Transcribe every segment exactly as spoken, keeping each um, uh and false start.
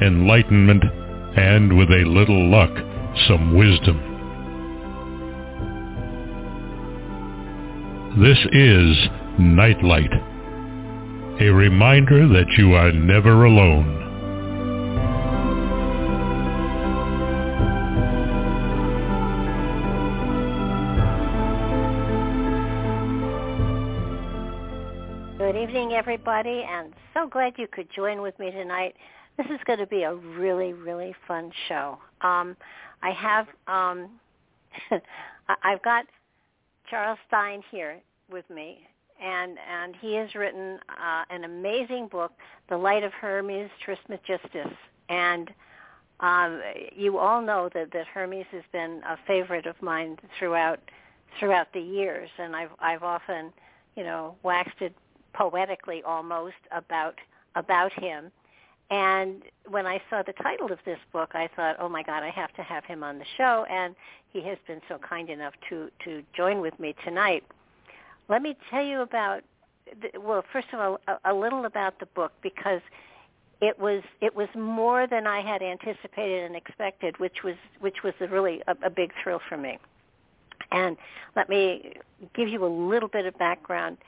enlightenment, and with a little luck, some wisdom. This is Night Light, a reminder that you are never alone. Everybody, and so glad you could join with me tonight. This is going to be a really, really fun show. Um, I have, um, I've got Charles Stein here with me, and and he has written uh, an amazing book, The Light of Hermes Trismegistus, and um, you all know that, that Hermes has been a favorite of mine throughout throughout the years, and I've I've often, you know, waxed it poetically almost about about him. And when I saw the title of this book, I thought, oh my God, I have to have him on the show, and he has been so kind enough to, to join with me tonight. Let me tell you about, well, first of all, a, a little about the book, because it was it was more than I had anticipated and expected, which was, which was a really a, a big thrill for me. And let me give you a little bit of background.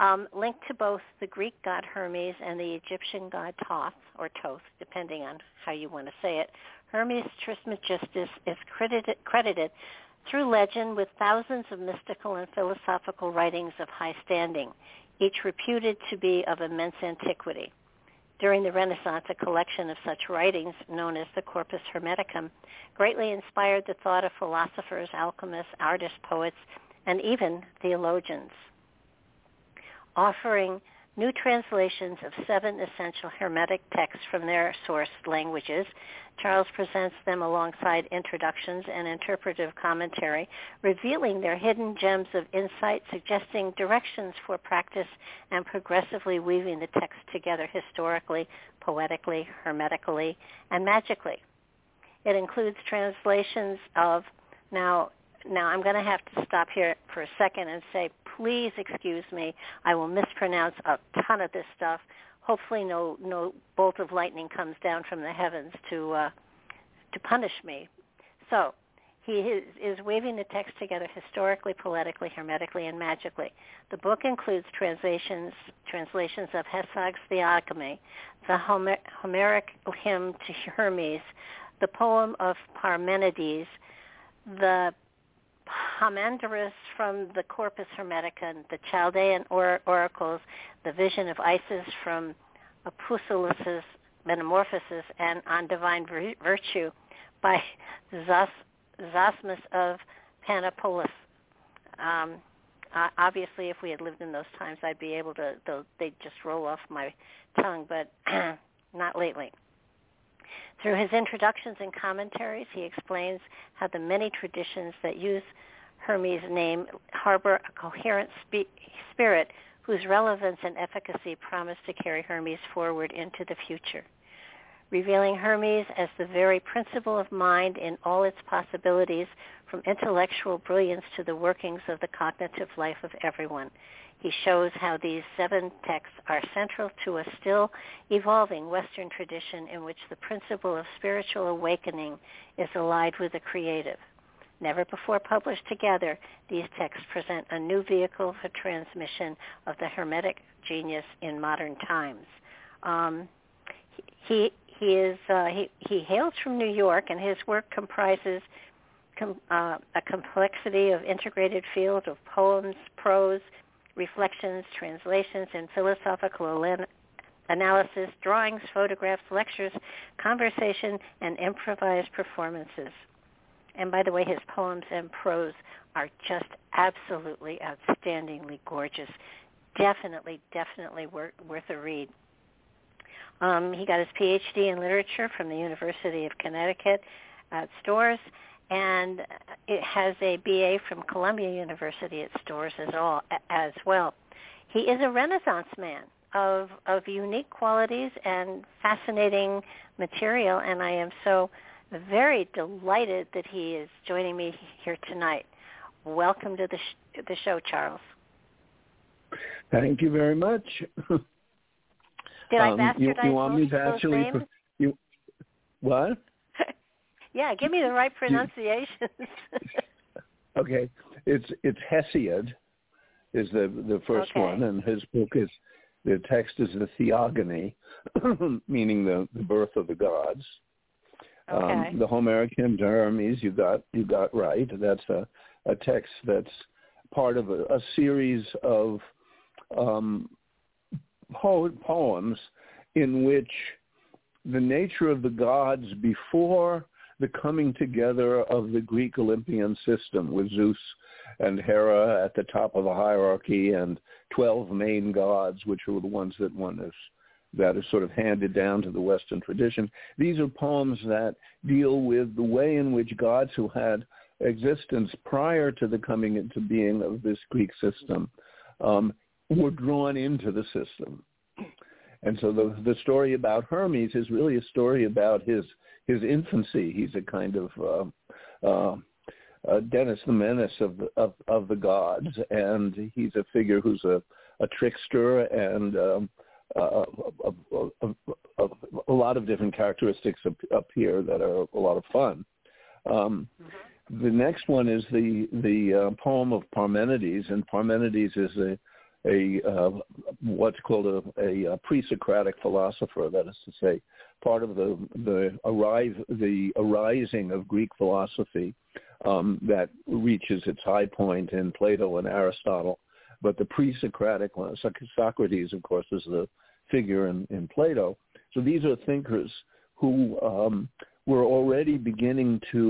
Um, linked to both the Greek god Hermes and the Egyptian god Thoth, or Thoth, depending on how you want to say it, Hermes Trismegistus is credited, credited through legend with thousands of mystical and philosophical writings of high standing, each reputed to be of immense antiquity. During the Renaissance, a collection of such writings, known as the Corpus Hermeticum, greatly inspired the thought of philosophers, alchemists, artists, poets, and even theologians, offering new translations of seven essential Hermetic texts from their source languages. Charles presents them alongside introductions and interpretive commentary, revealing their hidden gems of insight, suggesting directions for practice, and progressively weaving the text together historically, poetically, hermetically, and magically. It includes translations of, now, Now, I'm going to have to stop here for a second and say, please excuse me. I will mispronounce a ton of this stuff. Hopefully no no bolt of lightning comes down from the heavens to uh, to punish me. So he is, is weaving the text together historically, poetically, hermetically, and magically. The book includes translations translations of Hesiod's Theogony, the Homer, Homeric Hymn to Hermes, the poem of Parmenides, the Poimandres from the Corpus Hermeticum, the Chaldean or- Oracles, the Vision of Isis from Ulysses, Metamorphoses, and On Divine Vir- Virtue by Zos- Zosimos of Panopolis. Um, uh, obviously, if we had lived in those times, I'd be able to, though they'd just roll off my tongue, but not lately. Through his introductions and commentaries, he explains how the many traditions that use Hermes' name harbor a coherent spe- spirit whose relevance and efficacy promise to carry Hermes forward into the future, revealing Hermes as the very principle of mind in all its possibilities, from intellectual brilliance to the workings of the cognitive life of everyone. He shows how these seven texts are central to a still evolving Western tradition in which the principle of spiritual awakening is allied with the creative. Never before published together, these texts present a new vehicle for transmission of the Hermetic genius in modern times. Um, he he is uh, he, he hails from New York, and his work comprises com, uh, a complexity of integrated fields of poems, prose, reflections, translations, and philosophical analysis, drawings, photographs, lectures, conversation, and improvised performances. And by the way, his poems and prose are just absolutely outstandingly gorgeous. Definitely, definitely wor- worth a read. Um, he got his P H D in literature from the University of Connecticut at Storrs, and it has a B A from Columbia University at Storrs as, all, as well. He is a Renaissance man of of unique qualities and fascinating material, and I am so very delighted that he is joining me here tonight. Welcome to the sh- the show, Charles. Thank you very much. Did um, I bastardize you, you want me to actually pro- you, what? Yeah, give me the right pronunciations. Okay, it's it's Hesiod is the the first okay. one, and his book is the text is the Theogony, meaning the, the birth of the gods. Okay. Um, the Homeric Hymn to Hermes, you got you got right. That's a, a text that's part of a, a series of um, po- poems in which the nature of the gods before the coming together of the Greek Olympian system with Zeus and Hera at the top of the hierarchy and twelve main gods, which are the ones that one is that is sort of handed down to the Western tradition. These are poems that deal with the way in which gods who had existence prior to the coming into being of this Greek system um, were drawn into the system. And so the the story about Hermes is really a story about his his infancy. He's a kind of uh, uh, uh, Dennis the Menace of the, of, of the gods, and he's a figure who's a, a trickster and um, Uh, a, a, a, a, a lot of different characteristics up, up here that are a lot of fun. Um, mm-hmm. The next one is the the uh, poem of Parmenides, and Parmenides is a a uh, what's called a, a, a pre-Socratic philosopher. That is to say, part of the the arrive the arising of Greek philosophy um, that reaches its high point in Plato and Aristotle. But the pre-Socratic one, Socrates, of course, is the figure in, in Plato. So these are thinkers who um, were already beginning to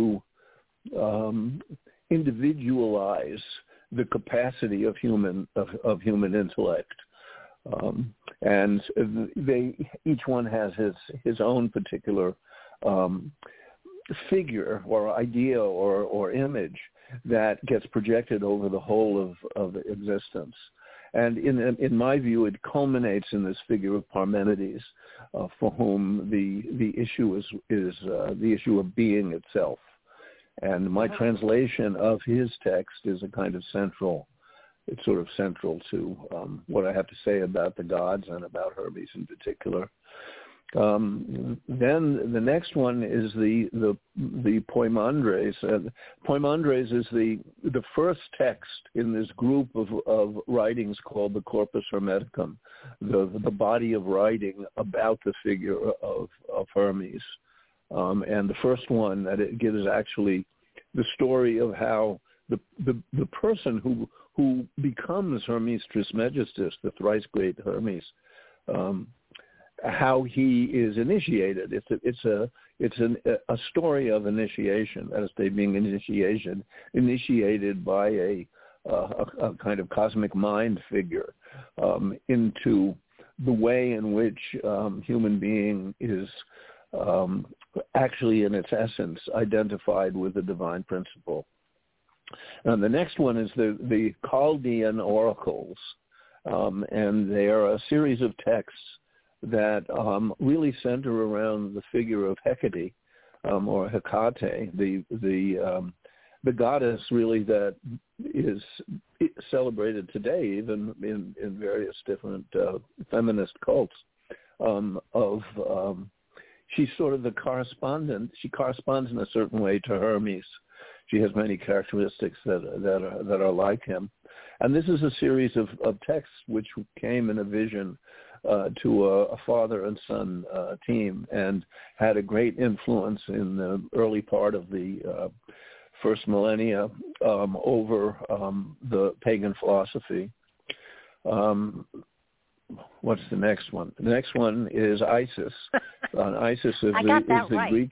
um, individualize the capacity of human of, of human intellect, um, and they each one has his his own particular um, figure or idea or or image that gets projected over the whole of, of existence. And in in my view, it culminates in this figure of Parmenides, uh, for whom the the issue is, is uh, the issue of being itself. And my translation of his text is a kind of central, it's sort of central to um, what I have to say about the gods and about Hermes in particular. Um, then the next one is the the, the Poimandres. Uh, Poimandres is the the first text in this group of, of writings called the Corpus Hermeticum, the the body of writing about the figure of, of Hermes. Um, and the first one that it gives actually the story of how the the, the person who who becomes Hermes Trismegistus, the thrice great Hermes, um, how he is initiated. It's a, it's a it's an, a story of initiation, as they being initiation initiated by a, uh, a a kind of cosmic mind figure um, into the way in which um, human being is um, actually in its essence identified with the divine principle. And the next one is the the Chaldean Oracles, um, and they are a series of texts that um, really center around the figure of Hecate, um, or Hecate, the the um, the goddess really that is celebrated today, even in, in various different uh, feminist cults, um, of um, she's sort of the correspondent. She corresponds in a certain way to Hermes. She has many characteristics that that are, that are like him. And this is a series of, of texts which came in a vision uh, to a, a father and son uh, team, and had a great influence in the early part of the uh, first millennia um, over um, the pagan philosophy. Um, what's the next one? The next one is Isis. uh, Isis is I got the, that is the right. Greek.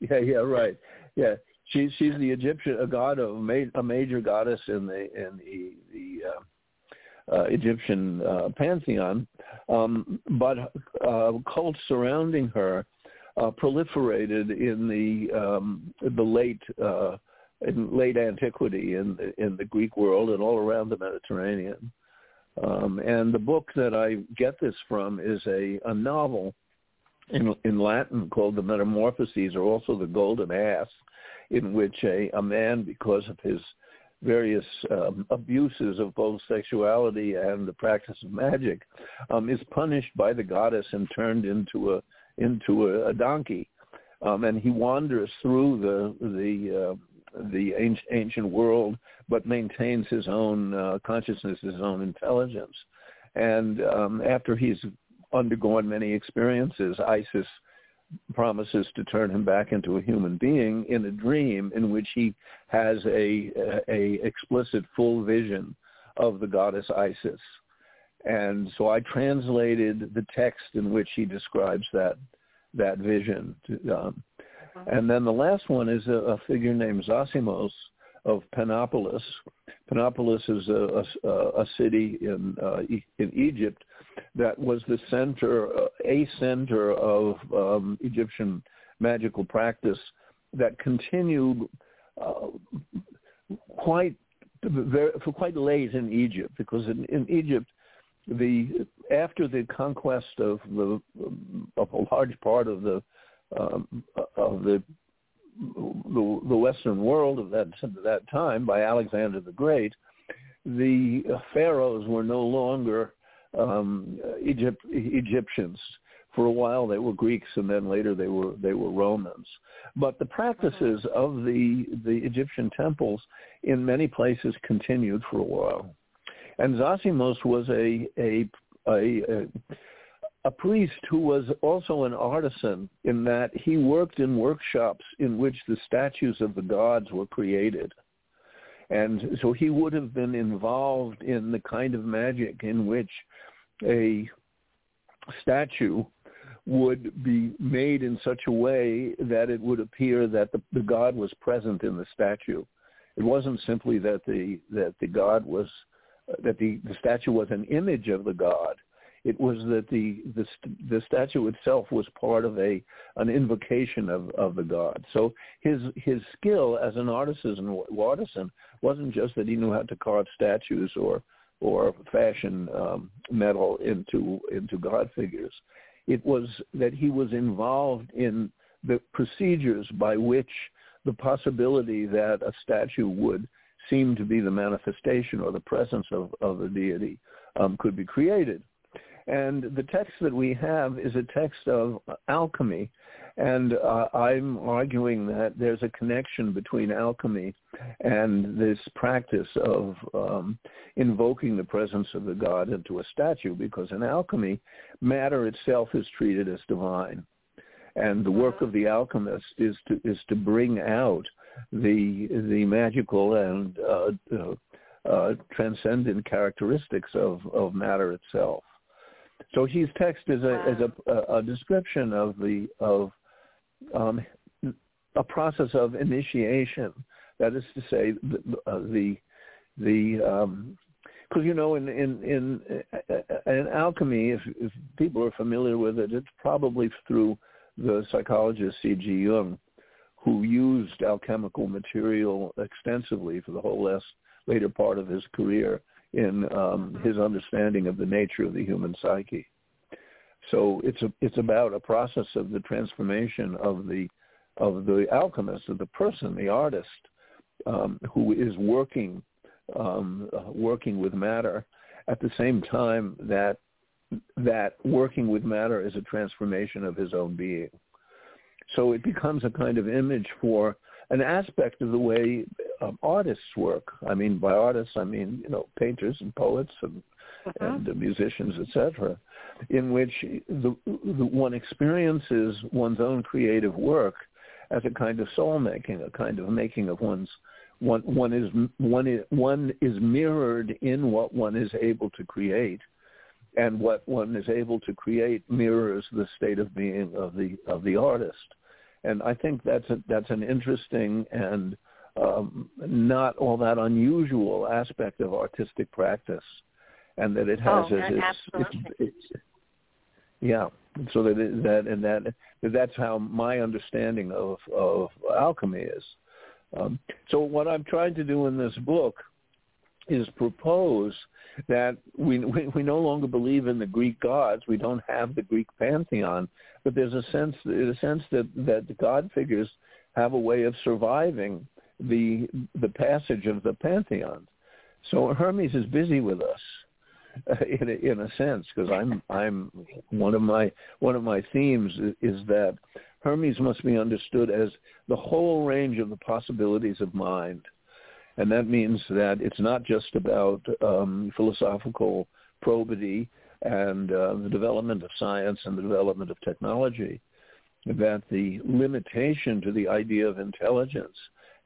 Yeah, yeah, right. Yeah. She's she's the Egyptian a god of a major goddess in the in the the uh, uh, Egyptian uh, pantheon, um, but uh, cults surrounding her uh, proliferated in the um, the late uh, in late antiquity in the, in the Greek world and all around the Mediterranean. Um, and the book that I get this from is a, a novel in in Latin called The Metamorphoses, or also The Golden Ass, in which a, a man, because of his various um, abuses of both sexuality and the practice of magic, um, is punished by the goddess and turned into a into a, a donkey, um, and he wanders through the the uh, the ancient, ancient world, but maintains his own uh, consciousness, his own intelligence, and um, after he's undergone many experiences, Isis promises to turn him back into a human being in a dream in which he has a, a, a explicit full vision of the goddess Isis. And so I translated the text in which he describes that that vision. Um, and then the last one is a, a figure named Zosimos of Panopolis. Panopolis is a, a, a city in uh, e- in Egypt that was the center, uh, a center of um, Egyptian magical practice that continued uh, quite very, for quite late in Egypt, because in, in Egypt, the after the conquest of the of a large part of the um, of the The, the Western world of that of that time by Alexander the Great, the pharaohs were no longer um, Egypt, Egyptians. For a while, they were Greeks, and then later they were they were Romans. But the practices of the the Egyptian temples in many places continued for a while, and Zosimos was a a a. a A priest who was also an artisan, in that he worked in workshops in which the statues of the gods were created. And so he would have been involved in the kind of magic in which a statue would be made in such a way that it would appear that the, the god was present in the statue. It wasn't simply that the that the god was that the, the statue was an image of the god. It was that the, the the statue itself was part of a an invocation of, of the god. So his his skill as an artisan artisan wasn't just that he knew how to carve statues or or fashion um, metal into into god figures. It was that he was involved in the procedures by which the possibility that a statue would seem to be the manifestation or the presence of of the deity um, could be created. And the text that we have is a text of alchemy, and uh, I'm arguing that there's a connection between alchemy and this practice of um, invoking the presence of the god into a statue, because in alchemy, matter itself is treated as divine, and the work of the alchemist is to is to bring out the the magical and uh, uh, uh, transcendent characteristics of, of matter itself. So his text is a is a, a description of the of um, a process of initiation. That is to say, the uh, the because um, you know in in in, in alchemy, if, if people are familiar with it, it's probably through the psychologist C G Jung, who used alchemical material extensively for the whole last later part of his career, in um, his understanding of the nature of the human psyche. So it's a, it's about a process of the transformation of the of the alchemist, of the person, the artist, um, who is working um, uh, working with matter, at the same time that that working with matter is a transformation of his own being. So it becomes a kind of image for an aspect of the way um, artists work. I mean, by artists, I mean, you know, painters and poets and, uh-huh. and uh, musicians, et cetera, in which the, the one experiences one's own creative work as a kind of soul making, a kind of making of one's one. One is one is one is mirrored in what one is able to create, and what one is able to create mirrors the state of being of the of the artist. And I think that's a, that's an interesting and um, not all that unusual aspect of artistic practice, and that it has oh, it, it's, it's, it's yeah. So that it, that and that that's how my understanding of, of alchemy is. Um, so what I'm trying to do in this book is propose that we, we we no longer believe in the Greek gods. We don't have the Greek pantheon, but there's a sense in a sense that, that the god figures have a way of surviving the the passage of the pantheon. So Hermes is busy with us uh, in a, in a sense, because I'm I'm one of my one of my themes is that Hermes must be understood as the whole range of the possibilities of mind. And that means that it's not just about um, philosophical probity and uh, the development of science and the development of technology, that the limitation to the idea of intelligence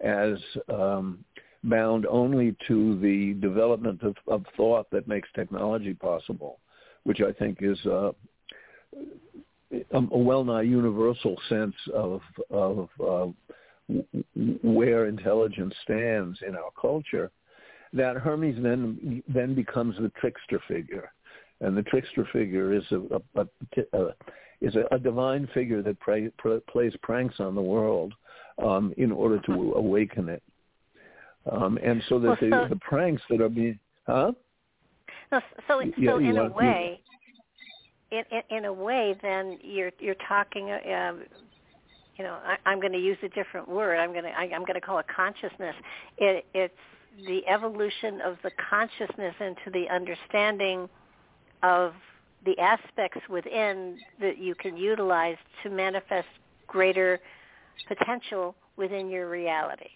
as um, bound only to the development of, of thought that makes technology possible, which I think is uh, a well-nigh universal sense of of uh, where intelligence stands in our culture, that Hermes then then becomes the trickster figure, and the trickster figure is a, a, a, a is a, a divine figure that pray, pr- plays pranks on the world um, in order to awaken it, um, and so that well, so, the, the pranks that are being huh no, so so yeah, in a want, way in, in in a way then you're you're talking. Uh, You know, I, I'm going to use a different word. I'm going to I, I'm going to call it consciousness. It, it's the evolution of the consciousness into the understanding of the aspects within that you can utilize to manifest greater potential within your reality.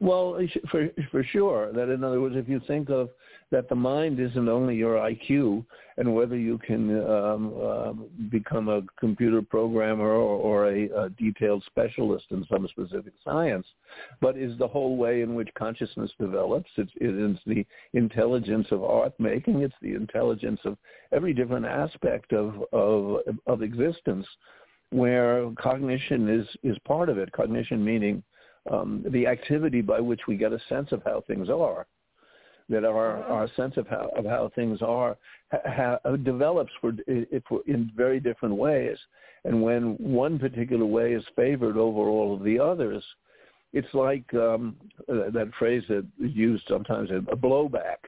Well, for for sure. That in other words, if you think of that the mind isn't only your I Q and whether you can um, uh, become a computer programmer or, or a, a detailed specialist in some specific science, but is the whole way in which consciousness develops. It's, it is the intelligence of art making. It's the intelligence of every different aspect of of, of existence, where cognition is, is part of it. Cognition meaning um, the activity by which we get a sense of how things are. That our, our sense of how of how things are ha, ha, develops for, for in very different ways, and when one particular way is favored over all of the others, it's like um, that phrase that is used sometimes, a blowback.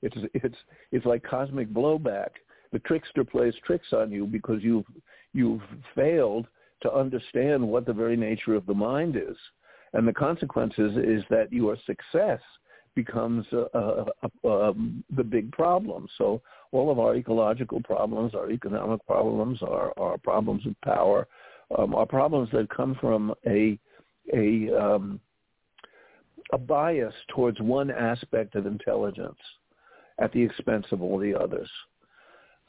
It's it's it's like cosmic blowback. The trickster plays tricks on you because you've you've failed to understand what the very nature of the mind is, and the consequences is that your success becomes uh, uh, uh, the big problem. So all of our ecological problems, our economic problems, our, our problems of power, um, are problems that come from a a, um, a bias towards one aspect of intelligence at the expense of all the others.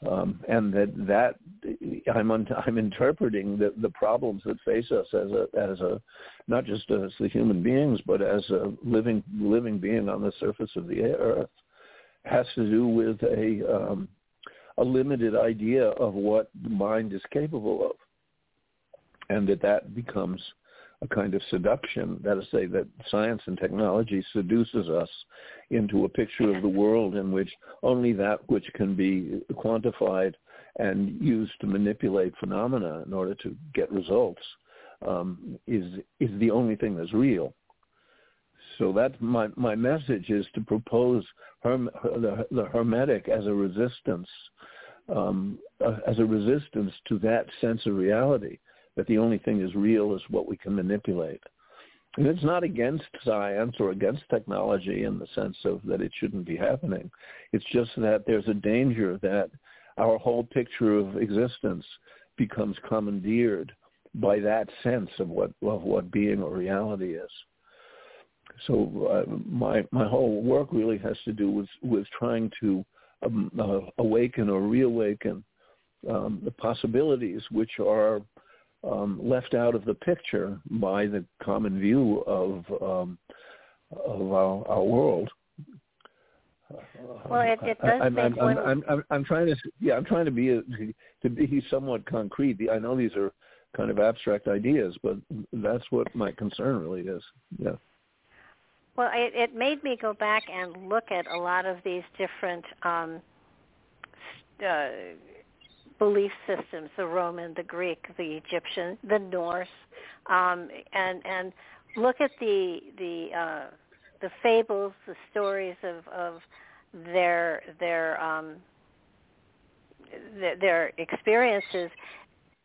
Um, and that that I'm un- I'm interpreting the, the problems that face us as a as a not just as the human beings, but as a living living being on the surface of the earth, has to do with a um, a limited idea of what the mind is capable of, and that that becomes a kind of seduction. That is to say, that science and technology seduces us into a picture of the world in which only that which can be quantified and used to manipulate phenomena in order to get results um, is is the only thing that's real. So that's my my message, is to propose Herm, the, the Hermetic as a resistance, um, as a resistance to that sense of reality, that the only thing is real is what we can manipulate. And it's not against science or against technology in the sense of that it shouldn't be happening. It's just that there's a danger that our whole picture of existence becomes commandeered by that sense of what of what being or reality is. So uh, my my whole work really has to do with with trying to um, uh, awaken or reawaken um, the possibilities which are um, left out of the picture by the common view of um, of our, our world. Well, it, it does. I'm, I'm, I'm, I'm, I'm, I'm trying to yeah, I'm trying to be a, to be somewhat concrete. I know these are kind of abstract ideas, but that's what my concern really is. Yeah. Well, it, it made me go back and look at a lot of these different um, uh, belief systems: the Roman, the Greek, the Egyptian, the Norse, um, and and look at the the uh, the fables, the stories of, of their their, um, their their experiences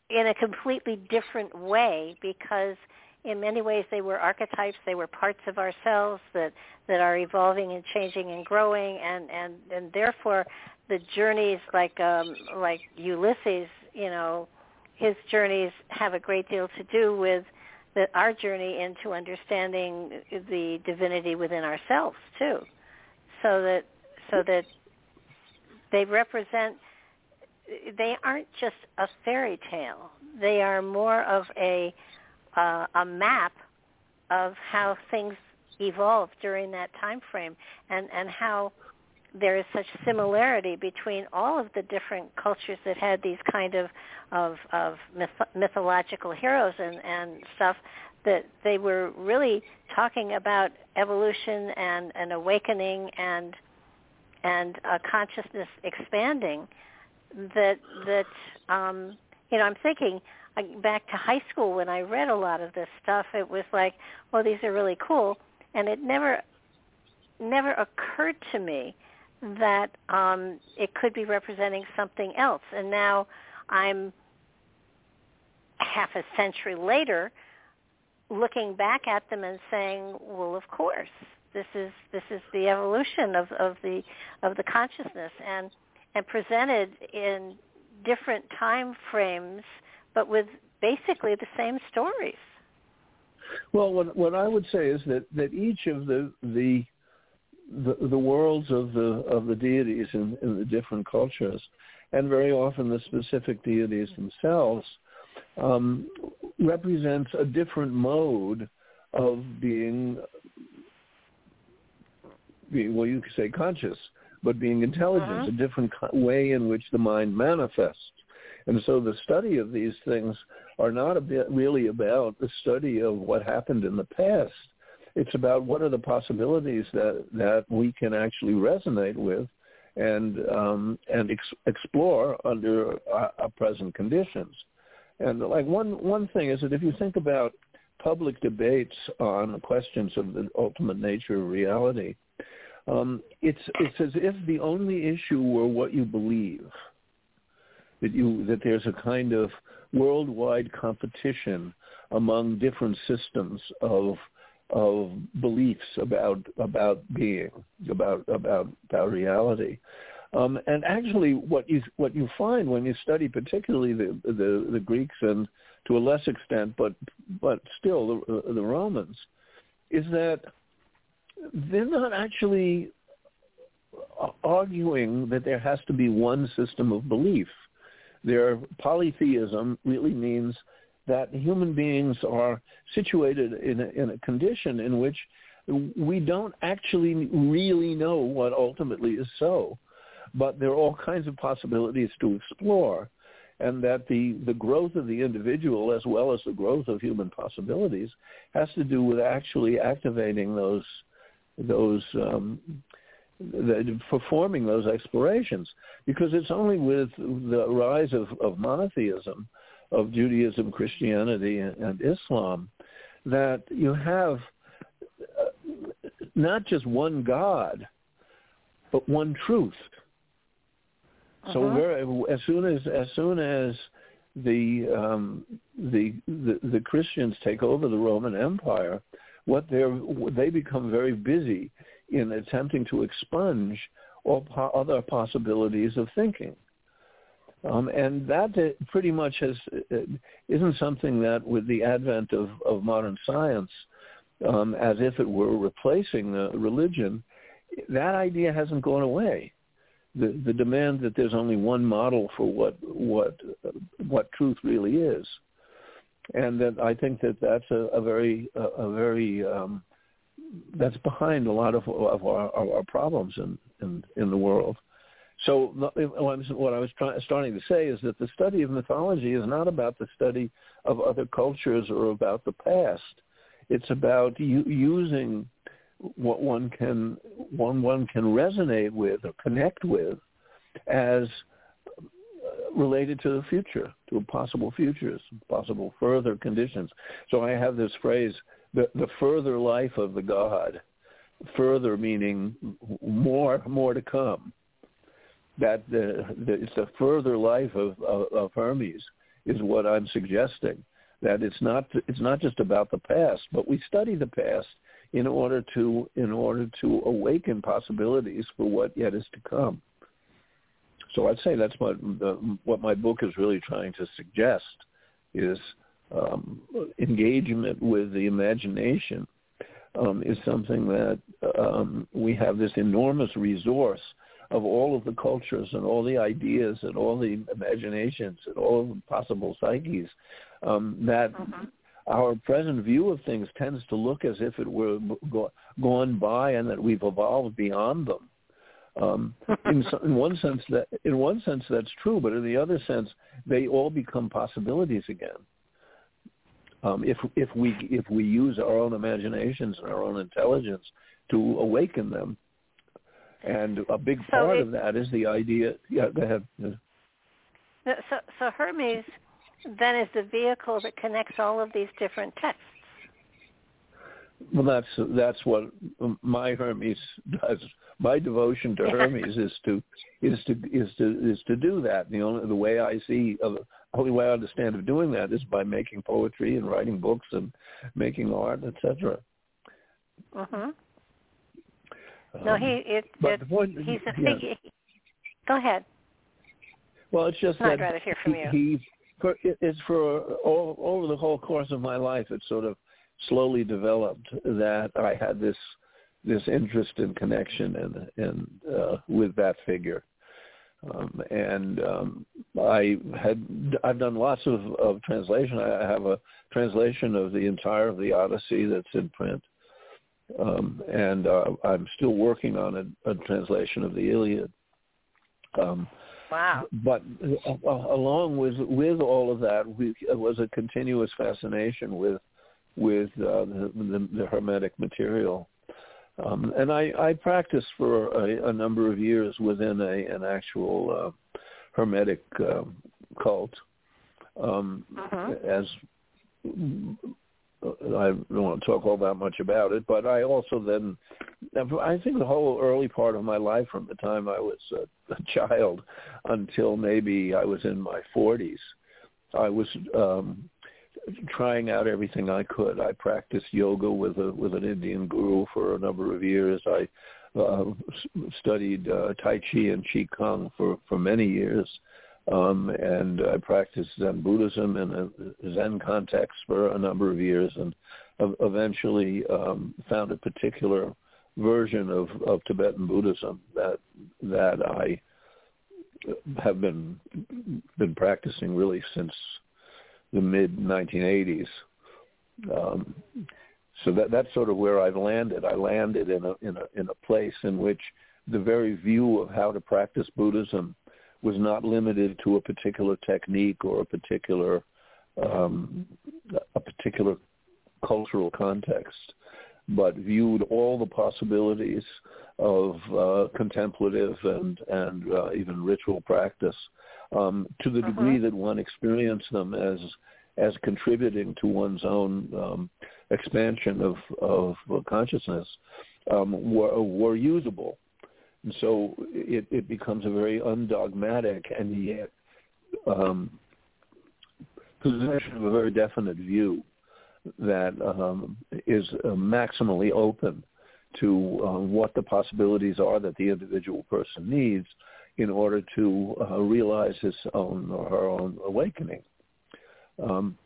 in a completely different way, because in many ways they were archetypes, they were parts of ourselves that, that are evolving and changing and growing, and, and, and therefore the journeys like um, like Ulysses, you know, his journeys have a great deal to do with the, our journey into understanding the divinity within ourselves too. So that so that they represent, they aren't just a fairy tale. They are more of a Uh, a map of how things evolved during that time frame, and, and how there is such similarity between all of the different cultures that had these kind of of, of myth- mythological heroes and, and stuff, that they were really talking about evolution and an awakening and and a consciousness expanding. That that um, you know, I'm thinking back to high school when I read a lot of this stuff, it was like, well, these are really cool. And it never never occurred to me that um, it could be representing something else. And now I'm half a century later looking back at them and saying, well, of course, this is this is the evolution of, of the of the consciousness, and and presented in different time frames, but with basically the same stories. Well, what, what I would say is that, that each of the, the the the worlds of the of the deities in, in the different cultures, and very often the specific deities themselves, um, represents a different mode of being, being, well, you could say conscious, but being intelligent, uh-huh. a different way in which the mind manifests. And so the study of these things are not a bit really about the study of what happened in the past. It's about what are the possibilities that, that we can actually resonate with and um, and ex- explore under our, our present conditions. And like one, one thing is that if you think about public debates on questions of the ultimate nature of reality, um, it's it's as if the only issue were what you believe. That you that there's a kind of worldwide competition among different systems of of beliefs about about being, about about about reality, um, and actually what you what you find when you study particularly the the, the Greeks, and to a less extent, but but still the, the Romans, is that they're not actually arguing that there has to be one system of belief. Their polytheism really means that human beings are situated in a, in a condition in which we don't actually really know what ultimately is so, but there are all kinds of possibilities to explore, and that the, the growth of the individual as well as the growth of human possibilities has to do with actually activating those those um, The, performing those explorations, because it's only with the rise of, of monotheism, of Judaism, Christianity, and, and Islam, that you have not just one God, but one truth. Uh-huh. So we're, as soon as as soon as the, um, the the the Christians take over the Roman Empire, what they're, they become very busy in attempting to expunge all po- other possibilities of thinking. Um, and that pretty much has, isn't something that with the advent of, of modern science, um, as if it were replacing the religion, that idea hasn't gone away. The, the demand that there's only one model for what what what truth really is, and that I think that that's a, a very a, a very um, that's behind a lot of, of our, our problems in, in, in the world. So what I was try, starting to say is that the study of mythology is not about the study of other cultures or about the past. It's about u- using what one can one one can resonate with or connect with as related to the future, to possible futures, possible further conditions. So I have this phrase, the, the further life of the god, further meaning more more to come. That the, the, it's the further life of, of, of Hermes is what I'm suggesting. That it's not it's not just about the past, but we study the past in order to in order to awaken possibilities for what yet is to come. So I'd say that's what the, what my book is really trying to suggest is um, engagement with the imagination um, is something that um, we have this enormous resource of all of the cultures and all the ideas and all the imaginations and all the possible psyches um, that mm-hmm. our present view of things tends to look as if it were go- gone by and that we've evolved beyond them. Um, in, so, in one sense, that in one sense that's true, but in the other sense, they all become possibilities again. Um, if if we if we use our own imaginations and our own intelligence to awaken them. And a big part so it, of that is the idea. Yeah, go ahead. Yeah. So, so Hermes then is the vehicle that connects all of these different texts. Well, that's that's what my Hermes does. My devotion to yeah. Hermes is to is to is to is to do that. The only the way I see, uh, only way I understand of doing that is by making poetry and writing books and making art, et cetera. Mm-hmm. No, he. It, um, it, point, he's a yeah. figure. Go ahead. Well, it's just I'd that rather hear from he, you. He, for, it, it's for all, over the whole course of my life. It sort of slowly developed that I had this this interest and connection and and uh, with that figure, um, and um, I had I've done lots of, of translation. I have a translation of the entire of the Odyssey that's in print. Um, and uh, I'm still working on a, a translation of the Iliad. Um, wow! But uh, along with with all of that, we, it was a continuous fascination with with uh, the, the, the Hermetic material, um, and I, I practiced for a, a number of years within a, an actual uh, Hermetic um, cult, um, uh-huh. as. I don't want to talk all that much about it, but I also then, I think the whole early part of my life from the time I was a, a child until maybe I was in my forties, I was um, trying out everything I could. I practiced yoga with a, with an Indian guru for a number of years. I uh, studied uh, Tai Chi and Qigong for, for many years. Um, and I practiced Zen Buddhism in a Zen context for a number of years and eventually um, found a particular version of, of Tibetan Buddhism that that I have been been practicing really since the mid nineteen eighties. Um, so that that's sort of where I've landed. I landed in a in a in a place in which the very view of how to practice Buddhism was not limited to a particular technique or a particular um, a particular cultural context, but viewed all the possibilities of uh, contemplative and and uh, even ritual practice um, to the degree uh-huh. that one experienced them as as contributing to one's own um, expansion of of consciousness um, were, were usable. And so it, it becomes a very undogmatic and yet um, possession of a very definite view that um, is uh, maximally open to uh, what the possibilities are that the individual person needs in order to uh, realize his own or her own awakening. Um,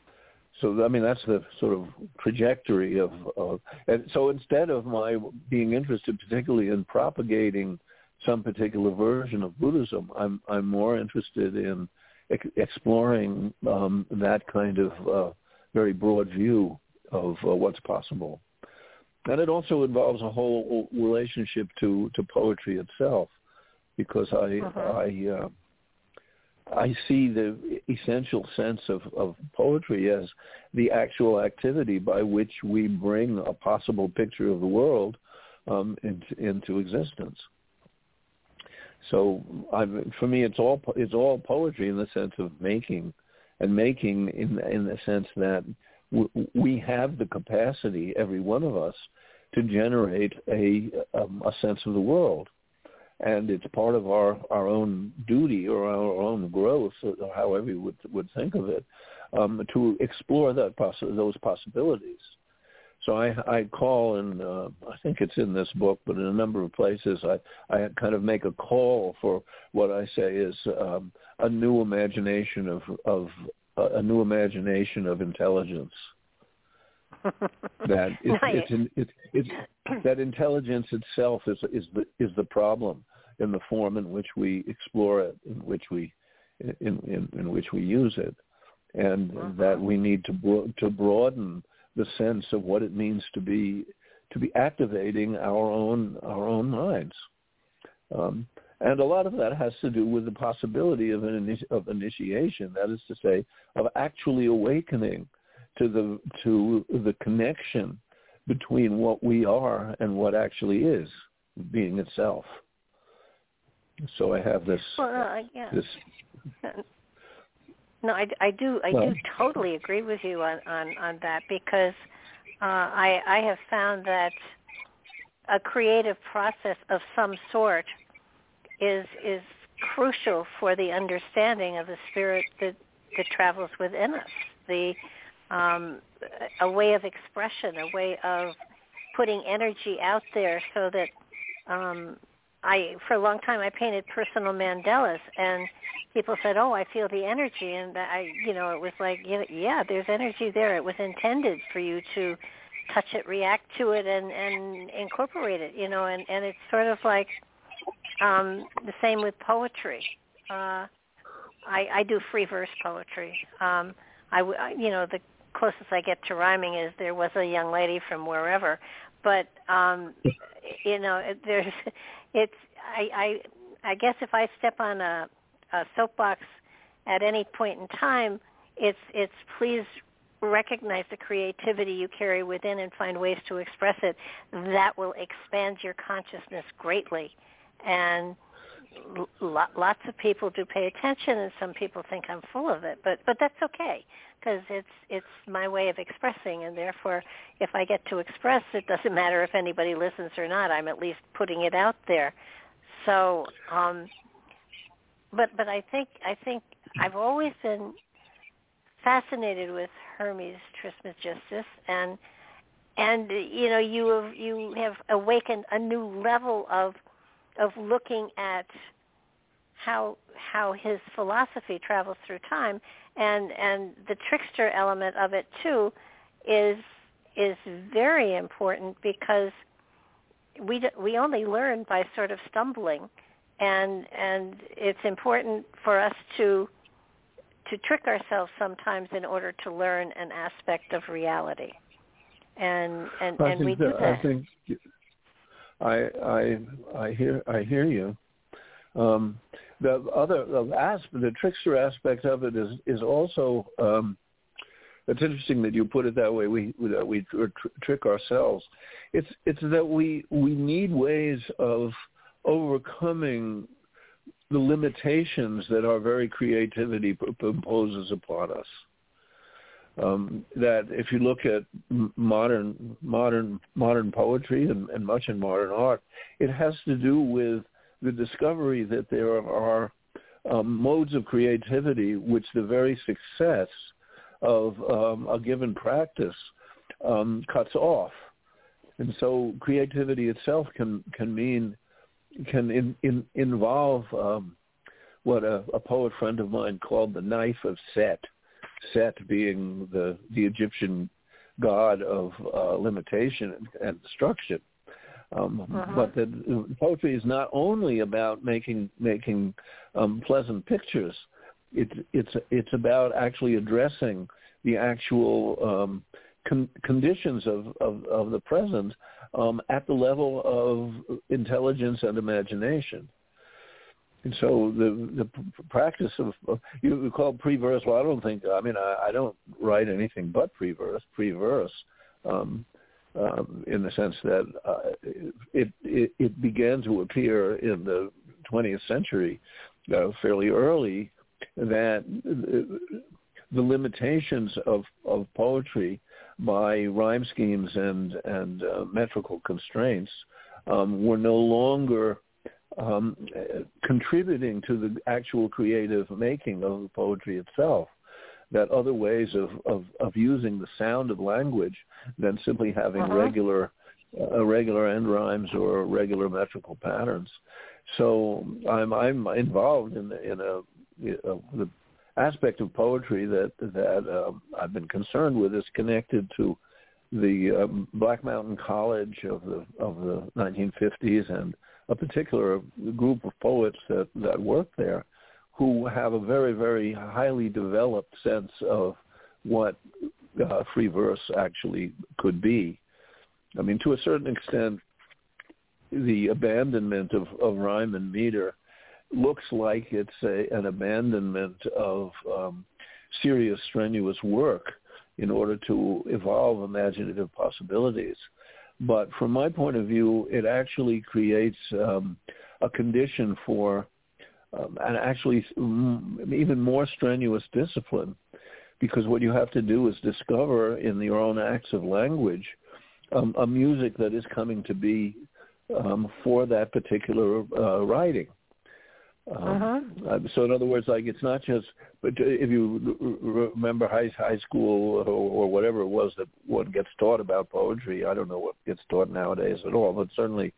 so, I mean, that's the sort of trajectory of, of and so instead of my being interested particularly in propagating some particular version of Buddhism, I'm, I'm more interested in ex- exploring um, that kind of uh, very broad view of uh, what's possible. And it also involves a whole relationship to, to poetry itself, because I uh-huh. I uh, I see the essential sense of, of poetry as the actual activity by which we bring a possible picture of the world um, in, into existence. So I'm, for me, it's all it's all poetry in the sense of making, and making in in the sense that w- we have the capacity, every one of us, to generate a um, a sense of the world. And it's part of our, our own duty or our own growth, or however you would, would think of it, um, to explore that poss- those possibilities. So I, I call, and uh, I think it's in this book, but in a number of places, I, I kind of make a call for what I say is um, a new imagination of of uh, a new imagination of intelligence. that it's, nice. it's, in, it's, it's that intelligence itself is is the is the problem in the form in which we explore it, in which we in in, in which we use it, and uh-huh. that we need to bro- to broaden the sense of what it means to be to be activating our own our own minds, um, and a lot of that has to do with the possibility of an of initiation, that is to say, of actually awakening to the to the connection between what we are and what actually is being itself. So I have this. Well, uh, yeah. This. No, I, I do. I well, do totally agree with you on, on, on that, because uh, I I have found that a creative process of some sort is is crucial for the understanding of the spirit that that travels within us. The Um, a way of expression, a way of putting energy out there, so that um, I, for a long time, I painted personal mandalas, and people said, "Oh, I feel the energy," and I, you know, it was like, yeah, there's energy there. It was intended for you to touch it, react to it, and, and incorporate it, you know, and, and it's sort of like um, the same with poetry. Uh, I, I do free verse poetry. Um, I, you know, the closest I get to rhyming is "There was a young lady from wherever," but um, you know, there's, it's. I, I, I guess if I step on a, a soapbox at any point in time, it's, it's. Please recognize the creativity you carry within and find ways to express it. That will expand your consciousness greatly, and lots of people do pay attention, and some people think I'm full of it, but but that's okay, because it's it's my way of expressing, and therefore, if I get to express, it doesn't matter if anybody listens or not. I'm at least putting it out there. So, um, but but I think I think I've always been fascinated with Hermes Trismegistus, and and you know you have you have awakened a new level of. of looking at how how his philosophy travels through time, and, and the trickster element of it too is is very important, because we d- we only learn by sort of stumbling, and and it's important for us to to trick ourselves sometimes in order to learn an aspect of reality, and and, and we do that. that I think I, I I hear I hear you. Um, the other the, asp- the trickster aspect of it is is also. Um, it's interesting that you put it that way. We that we tr- tr- trick ourselves. It's it's that we we need ways of overcoming the limitations that our very creativity p- imposes upon us. Um, that if you look at modern modern modern poetry and, and much in modern art, it has to do with the discovery that there are um, modes of creativity which the very success of um, a given practice um, cuts off. And so creativity itself can can mean, can in, in, involve um, what a, a poet friend of mine called the knife of Set, Set being the, the Egyptian god of uh, limitation and, and destruction. Um, uh-huh. But the, poetry is not only about making making um, pleasant pictures. It's it's it's about actually addressing the actual um, con- conditions of, of, of the present um, at the level of intelligence and imagination. And so the the practice of, of you call pre-verse. Well, I don't think I mean I, I don't write anything but pre-verse. Pre-verse. Um, Um, in the sense that uh, it, it it began to appear in the twentieth century, uh, fairly early, that the limitations of, of poetry by rhyme schemes and and uh, metrical constraints um, were no longer um, contributing to the actual creative making of the poetry itself. That other ways of, of, of using the sound of language than simply having uh-huh. regular uh, regular end rhymes or regular metrical patterns. So I'm I'm involved in in a, in a the aspect of poetry that that um, I've been concerned with is connected to the um, Black Mountain College of the of the nineteen fifties and a particular group of poets that, that worked there, who have a very, very highly developed sense of what uh, free verse actually could be. I mean, to a certain extent, the abandonment of, of rhyme and meter looks like it's a, an abandonment of um, serious, strenuous work in order to evolve imaginative possibilities. But from my point of view, it actually creates um, a condition for Um, and actually mm, even more strenuous discipline, because what you have to do is discover in your own acts of language um, a music that is coming to be um, for that particular uh, writing. Um, uh-huh. So in other words, like it's not just, but if you remember high, high school or, or whatever it was that one gets taught about poetry, I don't know what gets taught nowadays at all, but certainly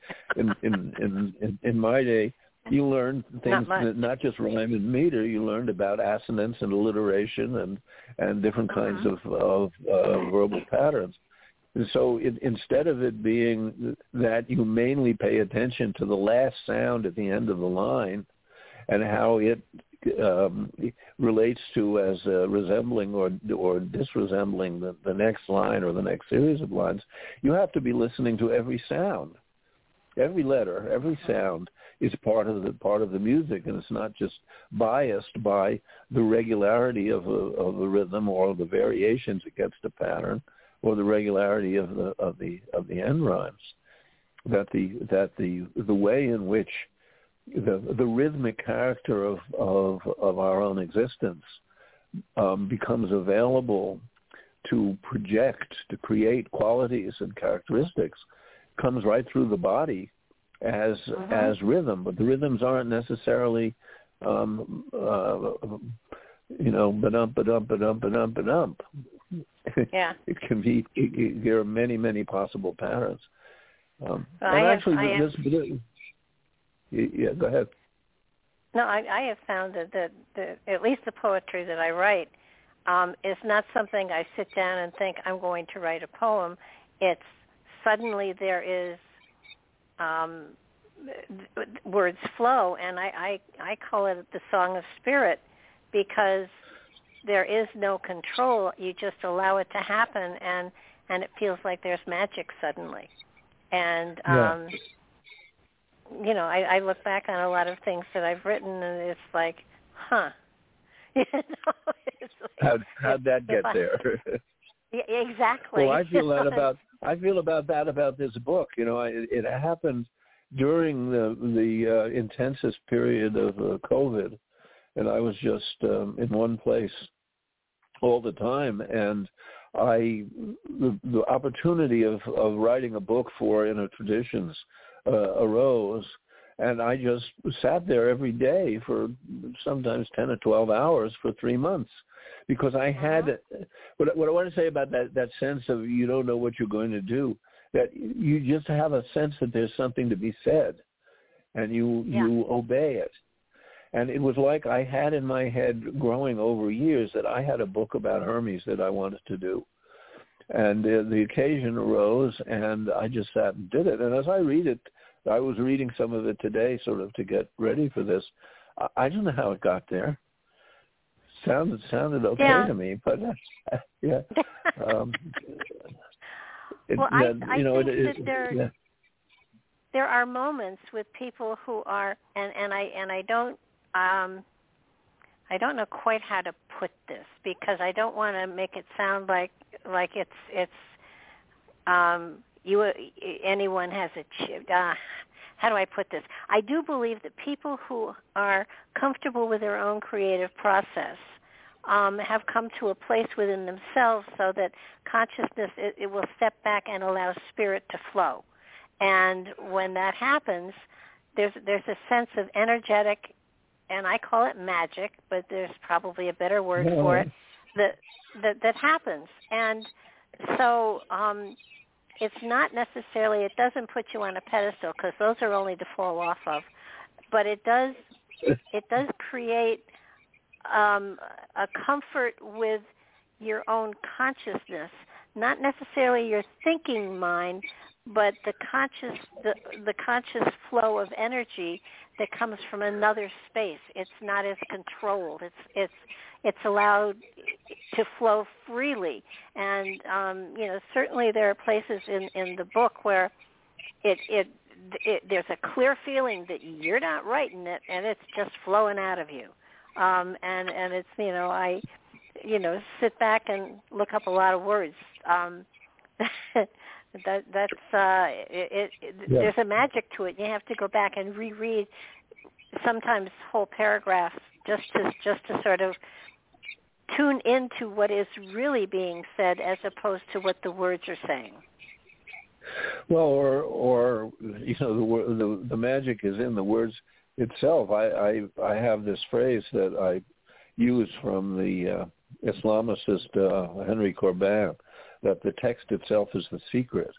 in, in, in, in, in my day, you learned things, not, that not just rhyme and meter. You learned about assonance and alliteration and, and different kinds uh-huh. of, of uh, verbal patterns. And so it, instead of it being that you mainly pay attention to the last sound at the end of the line and how it um, relates to as uh, resembling or or disresembling the, the next line or the next series of lines, you have to be listening to every sound. Every letter, every sound is part of the part of the music, and it's not just biased by the regularity of a, of the rhythm or the variations against the pattern, or the regularity of the of the of the end rhymes. That the that the the way in which the the rhythmic character of of, of our own existence um, becomes available to project, to create qualities and characteristics, comes right through the body as uh-huh. as rhythm, but the rhythms aren't necessarily, um, uh, you know, ba-dump, ba-dump, ba-dump, ba-dump, ba-dump. Yeah. It can be, it, it, there are many, many possible patterns. Um, well, and I actually, have, this, I this, yeah, go ahead. No, I, I have found that, that, that at least the poetry that I write um, is not something I sit down and think I'm going to write a poem. It's suddenly there is um, words flow, and I, I, I call it the song of spirit, because there is no control. You just allow it to happen, and, and it feels like there's magic suddenly. And, um, yeah. you know, I, I look back on a lot of things that I've written, and it's like, huh. You know, it's like, how'd, how'd that get there? Yeah, exactly. Well, I feel that about I feel about that about this book. You know, I, it happened during the the uh, intensest period of uh, COVID, and I was just um, in one place all the time. And I the, the opportunity of, of writing a book for Inner Traditions uh, arose, And I just sat there every day for sometimes ten or twelve hours for three months because I had uh-huh. – what, what I want to say about that, that sense of you don't know what you're going to do, that you just have a sense that there's something to be said and you yeah. you obey it. And it was like I had in my head growing over years that I had a book about Hermes that I wanted to do. And the, the occasion arose, and I just sat and did it. And as I read it, I was reading some of it today sort of to get ready for this. I, I don't know how it got there. Sounded sounded okay yeah. to me, but uh, yeah. Um, it, well, yeah, I, I you know, think it, it, that there, yeah. there are moments with people who are, and, and I and I don't, um, I don't know quite how to put this because I don't want to make it sound like like it's it's. Um, You, anyone has achieved. Uh, how do I put this? I do believe that people who are comfortable with their own creative process um, have come to a place within themselves so that consciousness, it, it will step back and allow spirit to flow. And when that happens, there's there's a sense of energetic, and I call it magic, but there's probably a better word no. for it, that, that, that happens. And so... Um, It's not necessarily, it doesn't put you on a pedestal because those are only to fall off of, but it does it does create um, a comfort with your own consciousness, not necessarily your thinking mind, but the conscious the, the conscious flow of energy that comes from another space. It's not as controlled. It's it's it's allowed to flow freely. And um, you know, certainly there are places in, in the book where it, it it there's a clear feeling that you're not writing it, and it's just flowing out of you. Um, and and it's you know I you know sit back and look up a lot of words. Um, That that's uh, it, it, yeah. There's a magic to it. You have to go back and reread sometimes whole paragraphs just to just to sort of tune into what is really being said as opposed to what the words are saying. Well, or or you know the the, the magic is in the words itself. I, I I have this phrase that I use from the uh, Islamicist uh, Henry Corbin. That the text itself is the secret.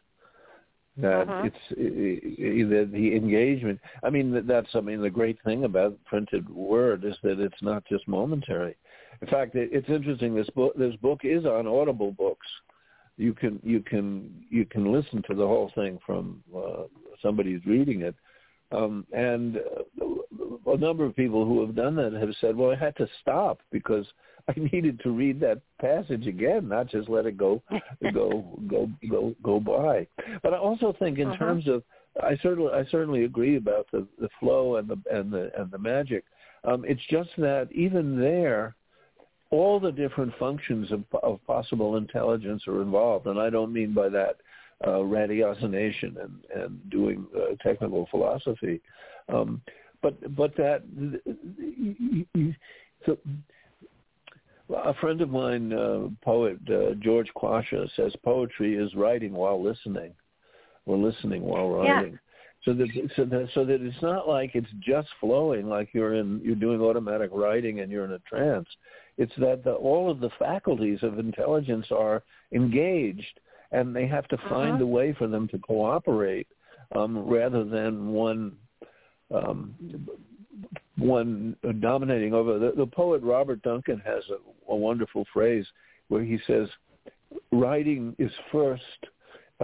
That uh-huh. it's it, it, the engagement. I mean, that's I mean the great thing about printed word is that it's not just momentary. In fact, it, it's interesting. This book, this book is on Audible books. You can you can you can listen to the whole thing from uh, somebody who's reading it. Um, and a number of people who have done that have said, well, I had to stop because I needed to read that passage again, not just let it go go, go, go, go by. But I also think in uh-huh. terms of, I certainly, I certainly agree about the, the flow and the, and the, and the magic. Um, it's just that even there, all the different functions of, of possible intelligence are involved. And I don't mean by that Uh, ratiocination and, and doing uh, technical philosophy. Um, but but that, so a friend of mine, uh, poet uh, George Quasha, says poetry is writing while listening, or listening while writing. Yeah. So that so that so that it's not like it's just flowing, like you're in you're doing automatic writing and you're in a trance. It's that the, all of the faculties of intelligence are engaged. And they have to find uh-huh. a way for them to cooperate, um, rather than one um, one dominating over. The, the poet Robert Duncan has a, a wonderful phrase where he says, "Writing is first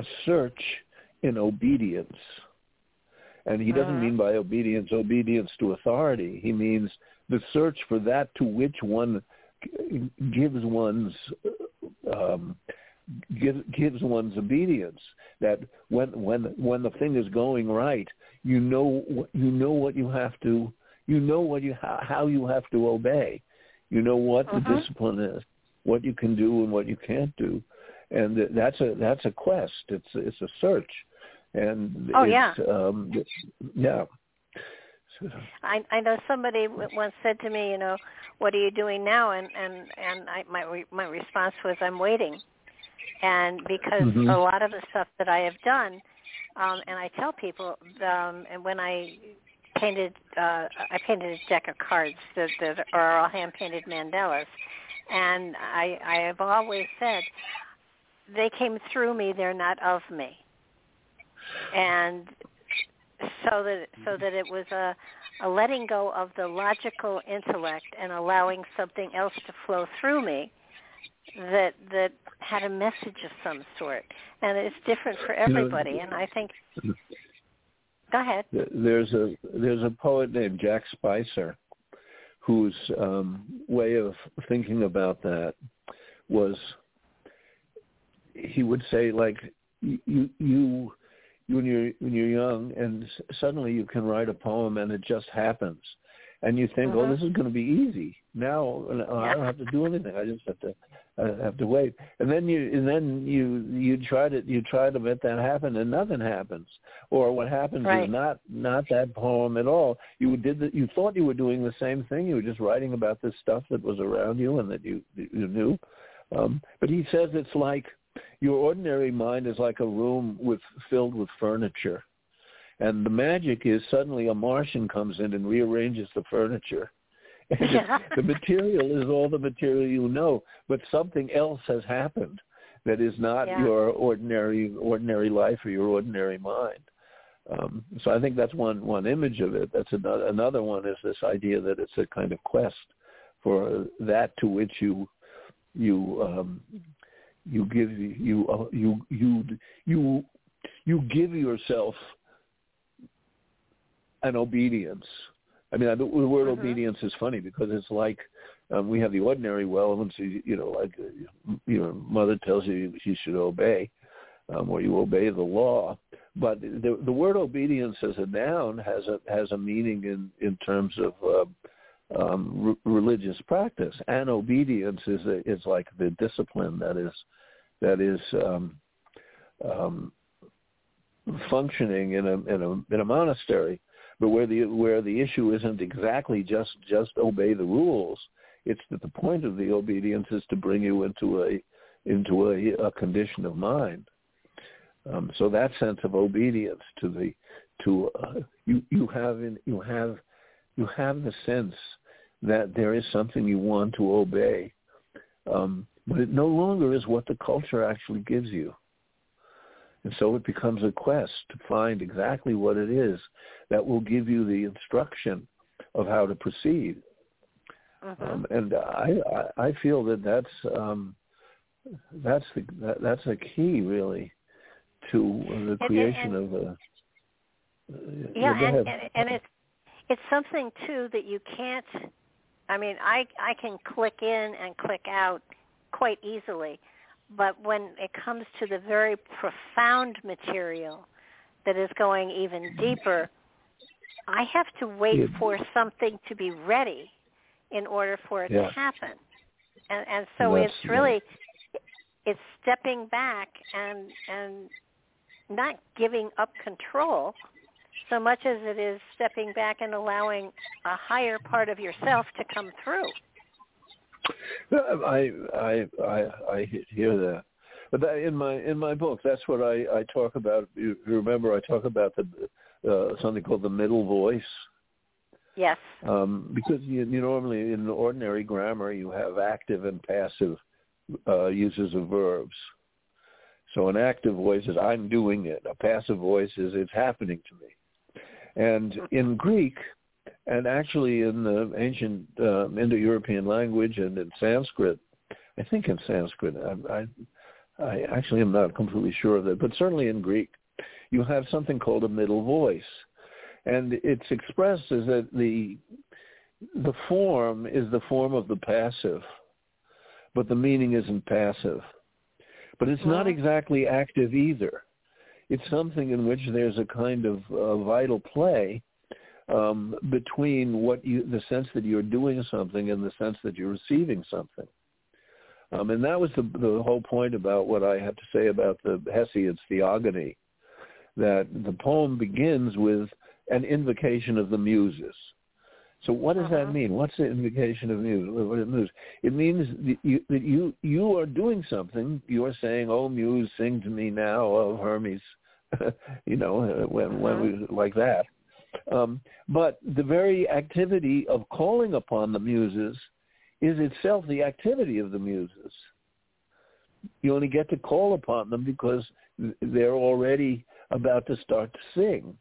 a search in obedience," and he doesn't uh-huh. mean by obedience obedience to authority. He means the search for that to which one gives one's. Um, Gives, gives one's obedience. That when when when the thing is going right, you know you know what you have to you know what you how, how you have to obey. You know what uh-huh. the discipline is, what you can do and what you can't do, and that's a that's a quest. It's it's a search, and oh it's, yeah, um, it's, yeah. I, I know somebody once said to me, you know, what are you doing now? And and and I, my my response was, I'm waiting. And because mm-hmm. a lot of the stuff that I have done, um, and I tell people, um, and when I painted, uh, I painted a deck of cards that, that are all hand-painted mandalas. And I, I have always said, they came through me, they're not of me. And so that so that it was a, a letting go of the logical intellect and allowing something else to flow through me that that had a message of some sort. And it's different for everybody. You know, and I think... Go ahead. There's a, there's a poet named Jack Spicer whose um, way of thinking about that was... He would say, like, you, you, when you're when you're young, and suddenly you can write a poem, and it just happens, and you think, uh-huh. "Oh, this is going to be easy now. I don't have to do anything. I just have to, I have to wait." And then you, and then you, you try to, you try to make that happen, and nothing happens, or what happens right. is not, not that poem at all. You did, the, you thought you were doing the same thing. You were just writing about this stuff that was around you and that you, you knew. Um, but he says it's like. Your ordinary mind is like a room with filled with furniture, and the magic is suddenly a Martian comes in and rearranges the furniture. And yeah. The material is all the material you know, but something else has happened that is not yeah. your ordinary ordinary life or your ordinary mind. Um, so I think that's one one image of it. That's another another one is this idea that it's a kind of quest for that to which you you. Um, You give you uh, you you you you give yourself an obedience. I mean, I, the word uh-huh. obedience is funny because it's like um, we have the ordinary well, and you know, like your mother tells you you should obey, um, or you obey the law. But the, the word obedience as a noun has a has a meaning in in terms of uh, um, re- religious practice, and obedience is a, is like the discipline that is. That is um, um, functioning in a, in a in a monastery, but where the where the issue isn't exactly just, just obey the rules. It's that the point of the obedience is to bring you into a into a, a condition of mind. Um, so that sense of obedience to the to uh, you you have in, you have you have the sense that there is something you want to obey. Um, But it no longer is what the culture actually gives you. And so it becomes a quest to find exactly what it is that will give you the instruction of how to proceed. Uh-huh. Um, and I, I feel that that's, um, that's, the, that, that's a key, really, to the creation and, and, of a... Yeah, yeah and, and, and it's, it's something, too, that you can't... I mean, I, I can click in and click out quite easily, but when it comes to the very profound material that is going even deeper, I have to wait yeah. for something to be ready in order for it yeah. to happen. And, and so That's, it's really, yeah. it's stepping back and and not giving up control so much as it is stepping back and allowing a higher part of yourself to come through. I, I I I hear that, but that in my in my book, that's what I, I talk about. You remember, I talk about the uh, something called the middle voice. Yes. Um, because you, you normally in ordinary grammar you have active and passive uh, uses of verbs. So an active voice is I'm doing it. A passive voice is it's happening to me. And in Greek. And actually in the ancient um, Indo-European language and in Sanskrit, I think in Sanskrit, I, I, I actually am not completely sure of that, but certainly in Greek, you have something called a middle voice. And it's expressed as that the the form is the form of the passive, but the meaning isn't passive. But it's not exactly active either. It's something in which there's a kind of uh, vital play Um, between what you, the sense that you're doing something and the sense that you're receiving something. Um, and that was the, the whole point about what I have to say about the Hesiod's Theogony, that the poem begins with an invocation of the muses. So what does uh-huh. that mean? What's the invocation of muse? It means that you, that you you are doing something. You are saying, oh, muse, sing to me now, oh, Hermes, you know, when, when we, like that. Um, but the very activity of calling upon the muses is itself the activity of the muses. You only get to call upon them because they're already about to start to sing.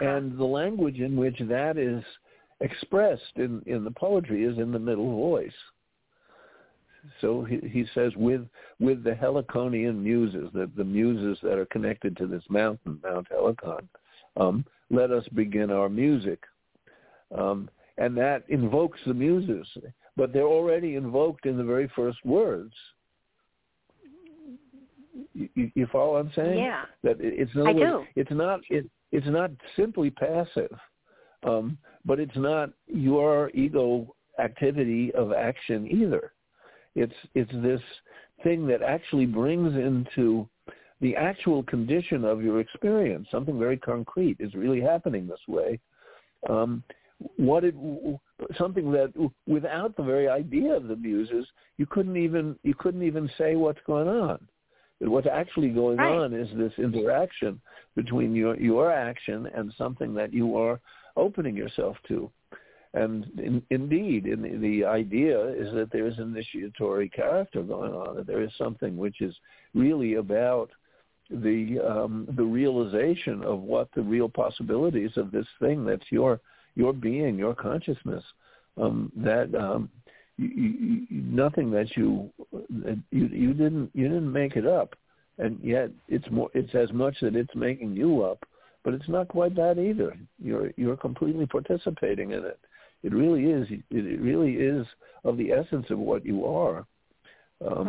And the language in which that is expressed in, in the poetry is in the middle voice. So he, he says, with with the Heliconian muses, the, the muses that are connected to this mountain, Mount Helicon, um, let us begin our music. Um, and that invokes the muses, but they're already invoked in the very first words. You, you follow what I'm saying? Yeah, that it's not. I do. It's not. It, it's not simply passive, um, but it's not your ego activity of action either. It's it's this thing that actually brings into the actual condition of your experience something very concrete is really happening this way. Um, what it something that without the very idea of the muses, you couldn't even you couldn't even say what's going on. What's actually going right. on is this interaction between your, your action and something that you are opening yourself to. And in, indeed, in the, the idea is that there is initiatory character going on, that there is something which is really about the um, the realization of what the real possibilities of this thing that's your your being, your consciousness, um, that um, you, you, nothing that you, you you didn't you didn't make it up, and yet it's more it's as much that it's making you up, but it's not quite that either. You're you're completely participating in it. It really is. It really is of the essence of what you are. Um,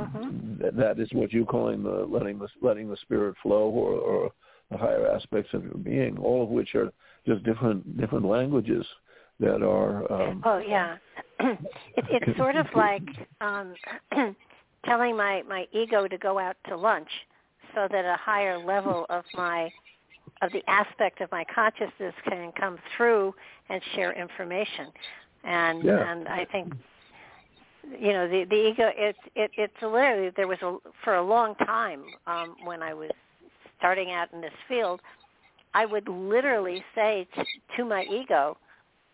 uh-huh. That is what you're calling the letting the letting the spirit flow, or, or the higher aspects of your being. All of which are just different different languages that are. Um, oh yeah, it, it's sort of like um, telling my, my ego to go out to lunch, so that a higher level of my. of the aspect of my consciousness can come through and share information. And yeah. and I think, you know, the, the ego, it, it, it's literally, there was a, for a long time um, when I was starting out in this field, I would literally say t- to my ego,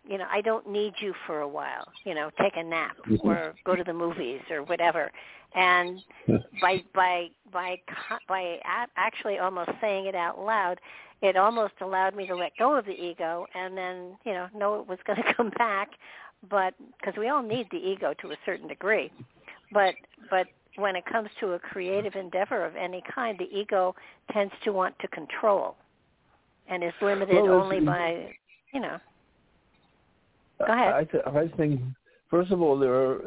you know, I don't need you for a while, you know, take a nap or go to the movies or whatever. And by by by by actually almost saying it out loud, it almost allowed me to let go of the ego, and then you know know it was going to come back, but because we all need the ego to a certain degree, but but when it comes to a creative endeavor of any kind, the ego tends to want to control, and is limited well, only by you know. Go ahead. I, th- I think first of all there are.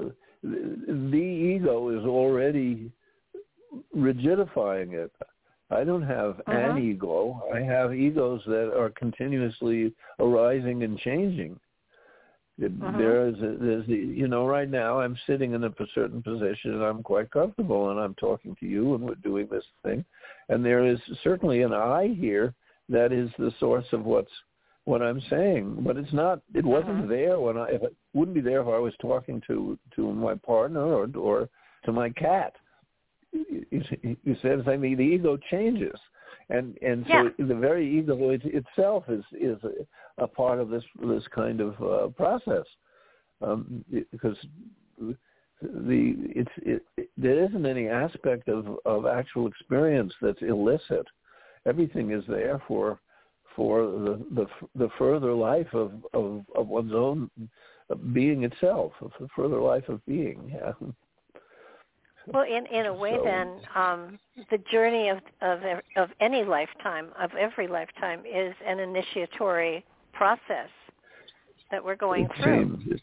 The ego is already rigidifying it. I don't have uh-huh. an ego. I have egos that are continuously arising and changing. Uh-huh. There is, a, there's the, you know, right now I'm sitting in a certain position and I'm quite comfortable and I'm talking to you and we're doing this thing. And there is certainly an I here that is the source of what's what I'm saying, but it's not, it wasn't uh-huh. there when I, if it wouldn't be there if I was talking to, to my partner or, or to my cat. You, you said the same thing, the ego changes. And, and yeah. so the very ego it, itself is, is a, a part of this, this kind of uh, process. Um, it, because the, it's, it, it, there isn't any aspect of, of actual experience that's illicit. Everything is there for, for the, the the further life of, of, of one's own being itself, of the further life of being. Yeah. Well, in, in a way, so. then, um, the journey of, of of any lifetime, of every lifetime, is an initiatory process that we're going it through. Seems,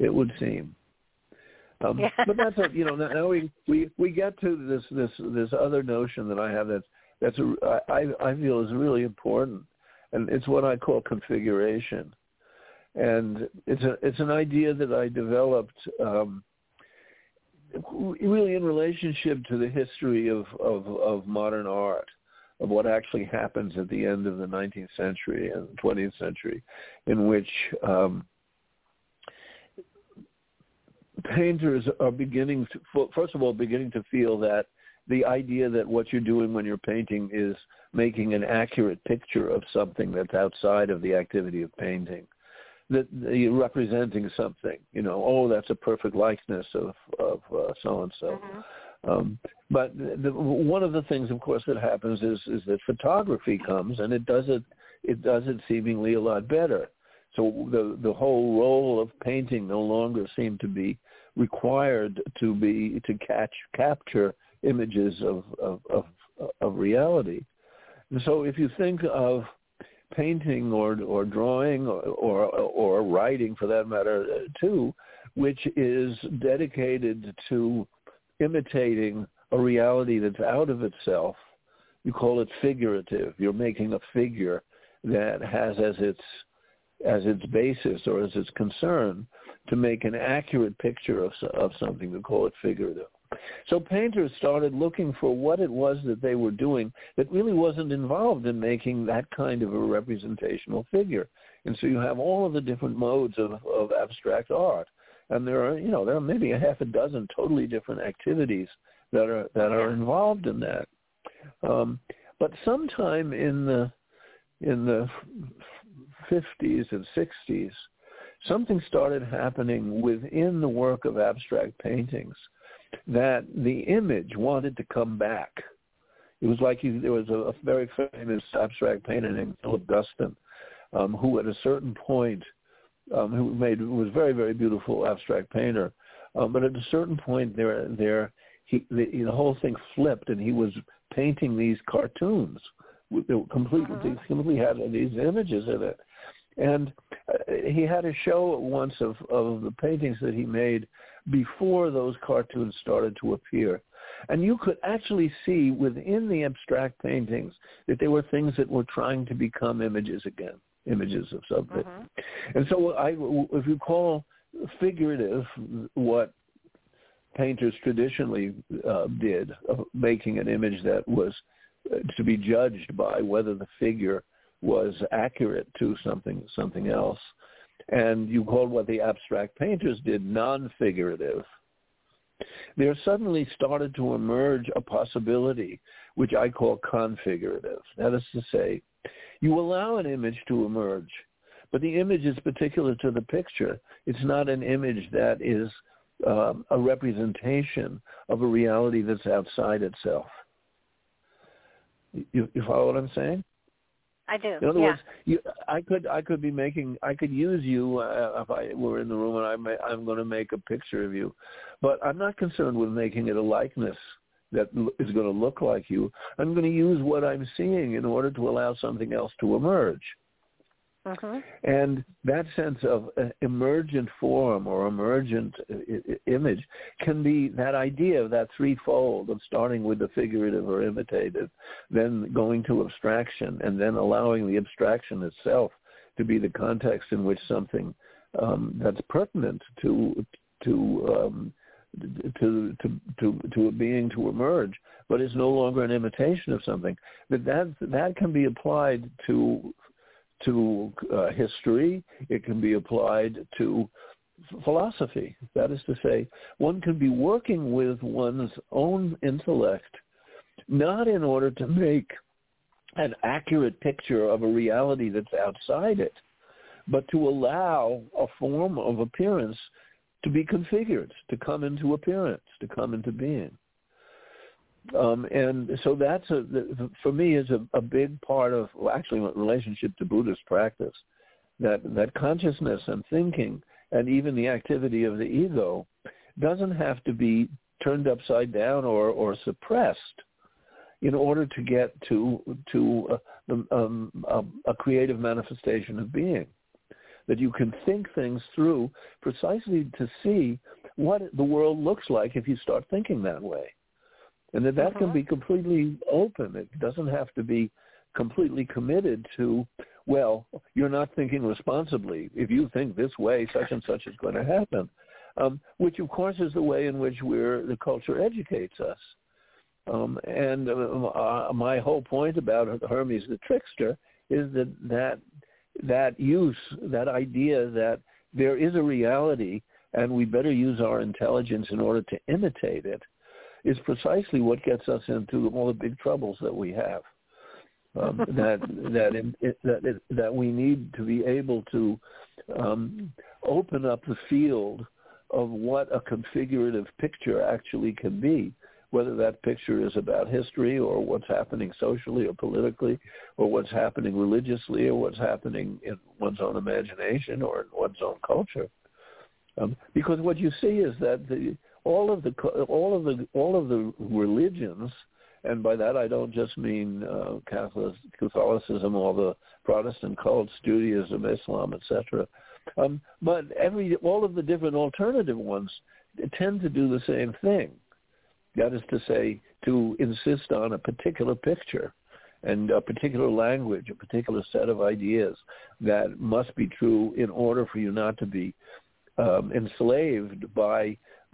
it would seem. Um, yeah. But that's a, you know now we, we we get to this this this other notion that I have that. That's a, I, I feel is really important, and it's what I call configuration, and it's a it's an idea that I developed um, really in relationship to the history of, of, of modern art, of what actually happens at the end of the nineteenth century and twentieth century, in which um, painters are beginning to, first of all beginning to feel that. The idea that what you're doing when you're painting is making an accurate picture of something that's outside of the activity of painting, that you're representing something, you know, oh, that's a perfect likeness of, of uh, so-and-so. Mm-hmm. Um, but the, one of the things, of course, that happens is, is that photography comes, and it does it, it does it seemingly a lot better. So the the whole role of painting no longer seemed to be required to be to catch capture images of of, of, of reality. And so if you think of painting or or drawing or, or or writing, for that matter, too, which is dedicated to imitating a reality that's out of itself, you call it figurative. You're making a figure that has as its as its basis or as its concern to make an accurate picture of of something. We call it figurative. So painters started looking for what it was that they were doing that really wasn't involved in making that kind of a representational figure. And so you have all of the different modes of, of abstract art. And there are, you know, there are maybe a half a dozen totally different activities that are that are involved in that. Um, but sometime in the in the fifties and sixties, something started happening within the work of abstract paintings that the image wanted to come back. It was like you, there was a, a very famous abstract painter named Philip Guston, um, who at a certain point Um, who made was very very beautiful abstract painter, um, but at a certain point there there he the, the whole thing flipped, and he was painting these cartoons. They were completely uh-huh. these, completely had these images in it, and uh, he had a show once of of the paintings that he made before those cartoons started to appear, and you could actually see within the abstract paintings that there were things that were trying to become images again. Images of something, uh-huh. and so I, if you call figurative what painters traditionally uh, did, uh, making an image that was to be judged by whether the figure was accurate to something something else, and you called what the abstract painters did non-figurative, there suddenly started to emerge a possibility which I call configurative. That is to say, you allow an image to emerge, but the image is particular to the picture. It's not an image that is um, a representation of a reality that's outside itself. You, you follow what I'm saying? I do. In other yeah. words, you, I could I could be making I could use you uh, if I were in the room and I may, I'm going to make a picture of you, but I'm not concerned with making it a likeness that is going to look like you. I'm going to use what I'm seeing in order to allow something else to emerge. Uh-huh. And that sense of uh, emergent form or emergent uh, image can be that idea of that threefold of starting with the figurative or imitative, then going to abstraction, and then allowing the abstraction itself to be the context in which something um, that's pertinent to to um, To, to to to a being to emerge, but is no longer an imitation of something. But that that can be applied to to uh, history. It can be applied to philosophy. That is to say, one can be working with one's own intellect, not in order to make an accurate picture of a reality that's outside it, but to allow a form of appearance to be configured, to come into appearance, to come into being. Um, and so that's, a, for me, is a, a big part of, well, actually, relationship to Buddhist practice, that, that consciousness and thinking and even the activity of the ego doesn't have to be turned upside down or, or suppressed in order to get to, to a, um, a creative manifestation of being. That you can think things through precisely to see what the world looks like if you start thinking that way. And that that uh-huh. can be completely open. It doesn't have to be completely committed to, well, you're not thinking responsibly. If you think this way, such and such is going to happen, um, which, of course, is the way in which we're, the culture educates us. Um, and uh, my whole point about Hermes the trickster is that that... that use, that idea that there is a reality and we better use our intelligence in order to imitate it, is precisely what gets us into all the big troubles that we have. um, that that it, that it, that we need to be able to um, open up the field of what a configurative picture actually can be, whether that picture is about history or what's happening socially or politically or what's happening religiously or what's happening in one's own imagination or in one's own culture. Um, because what you see is that the, all of the all of the all of the religions, and by that I don't just mean uh, Catholic, Catholicism, all the Protestant cults, Judaism, Islam, et cetera, um, but every all of the different alternative ones tend to do the same thing. That is to say, to insist on a particular picture and a particular language, a particular set of ideas that must be true in order for you not to be Um, enslaved by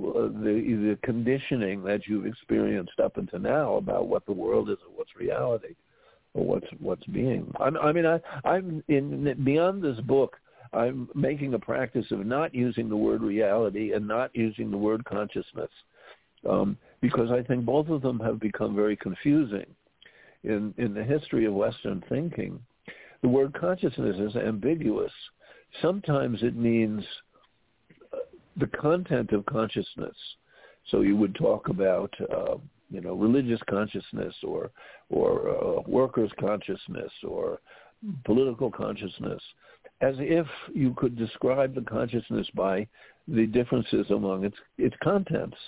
uh, the, the conditioning that you've experienced up until now about what the world is or what's reality or what's what's being. I'm, I mean, I, I'm in beyond this book. I'm making a practice of not using the word reality and not using the word consciousness um, because I think both of them have become very confusing in in the history of Western thinking. The word consciousness is ambiguous. Sometimes it means the content of consciousness. So you would talk about, uh, you know, religious consciousness or or uh, workers' consciousness or political consciousness, as if you could describe the consciousness by the differences among its its contents,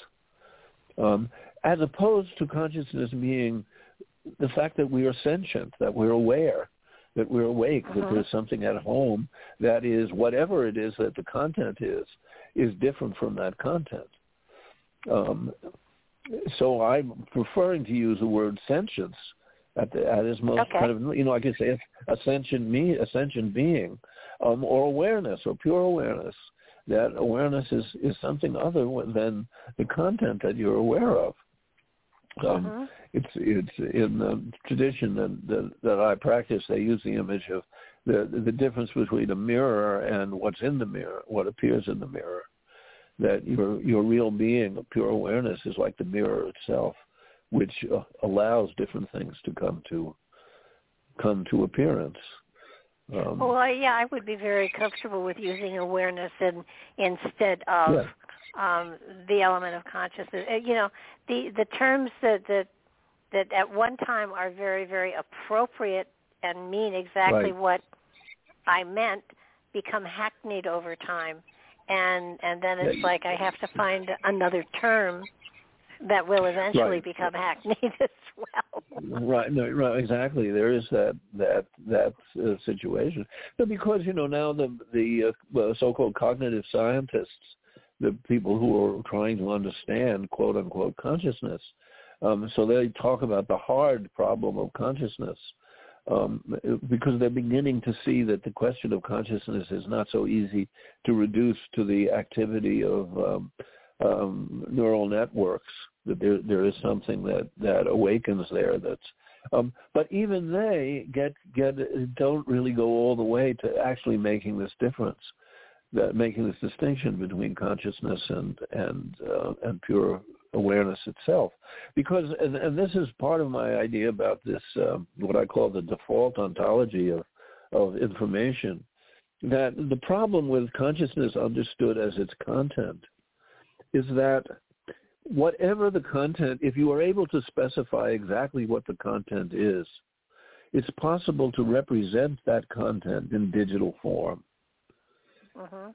um, as opposed to consciousness being the fact that we are sentient, that we're aware, that we're awake, uh-huh. that there's something at home that is whatever it is that the content is, is different from that content. Um, so I'm preferring to use the word sentience at, the, at its most okay. kind of, you know, I can say a sentient, me, a sentient being um, or awareness or pure awareness, that awareness is, is something other than the content that you're aware of. Um, uh-huh. It's it's in the tradition that, that, that I practice, they use the image of the the difference between a mirror and what's in the mirror, what appears in the mirror. That your your real being, pure awareness, is like the mirror itself, which uh, allows different things to come to come to appearance. Um, well, I, yeah, I would be very comfortable with using awareness in, instead of. Yeah. Um, the element of consciousness, you know, the, the terms that, that that at one time are very, very appropriate and mean exactly right. what I meant become hackneyed over time, and and then it's yeah. like I have to find another term that will eventually right. become hackneyed as well. Right, no, right, exactly. There is that that that uh, situation, but because you know now the the uh, so-called cognitive scientists. The people who are trying to understand "quote unquote" consciousness, um, so they talk about the hard problem of consciousness um, because they're beginning to see that the question of consciousness is not so easy to reduce to the activity of um, um, neural networks. That there there is something that, that awakens there. That's um, but even they get get don't really go all the way to actually making this difference. That making this distinction between consciousness and and uh, and pure awareness itself, because and, and this is part of my idea about this uh, what I call the default ontology of of information. That the problem with consciousness understood as its content is that whatever the content, if you are able to specify exactly what the content is, it's possible to represent that content in digital form. Uh-huh.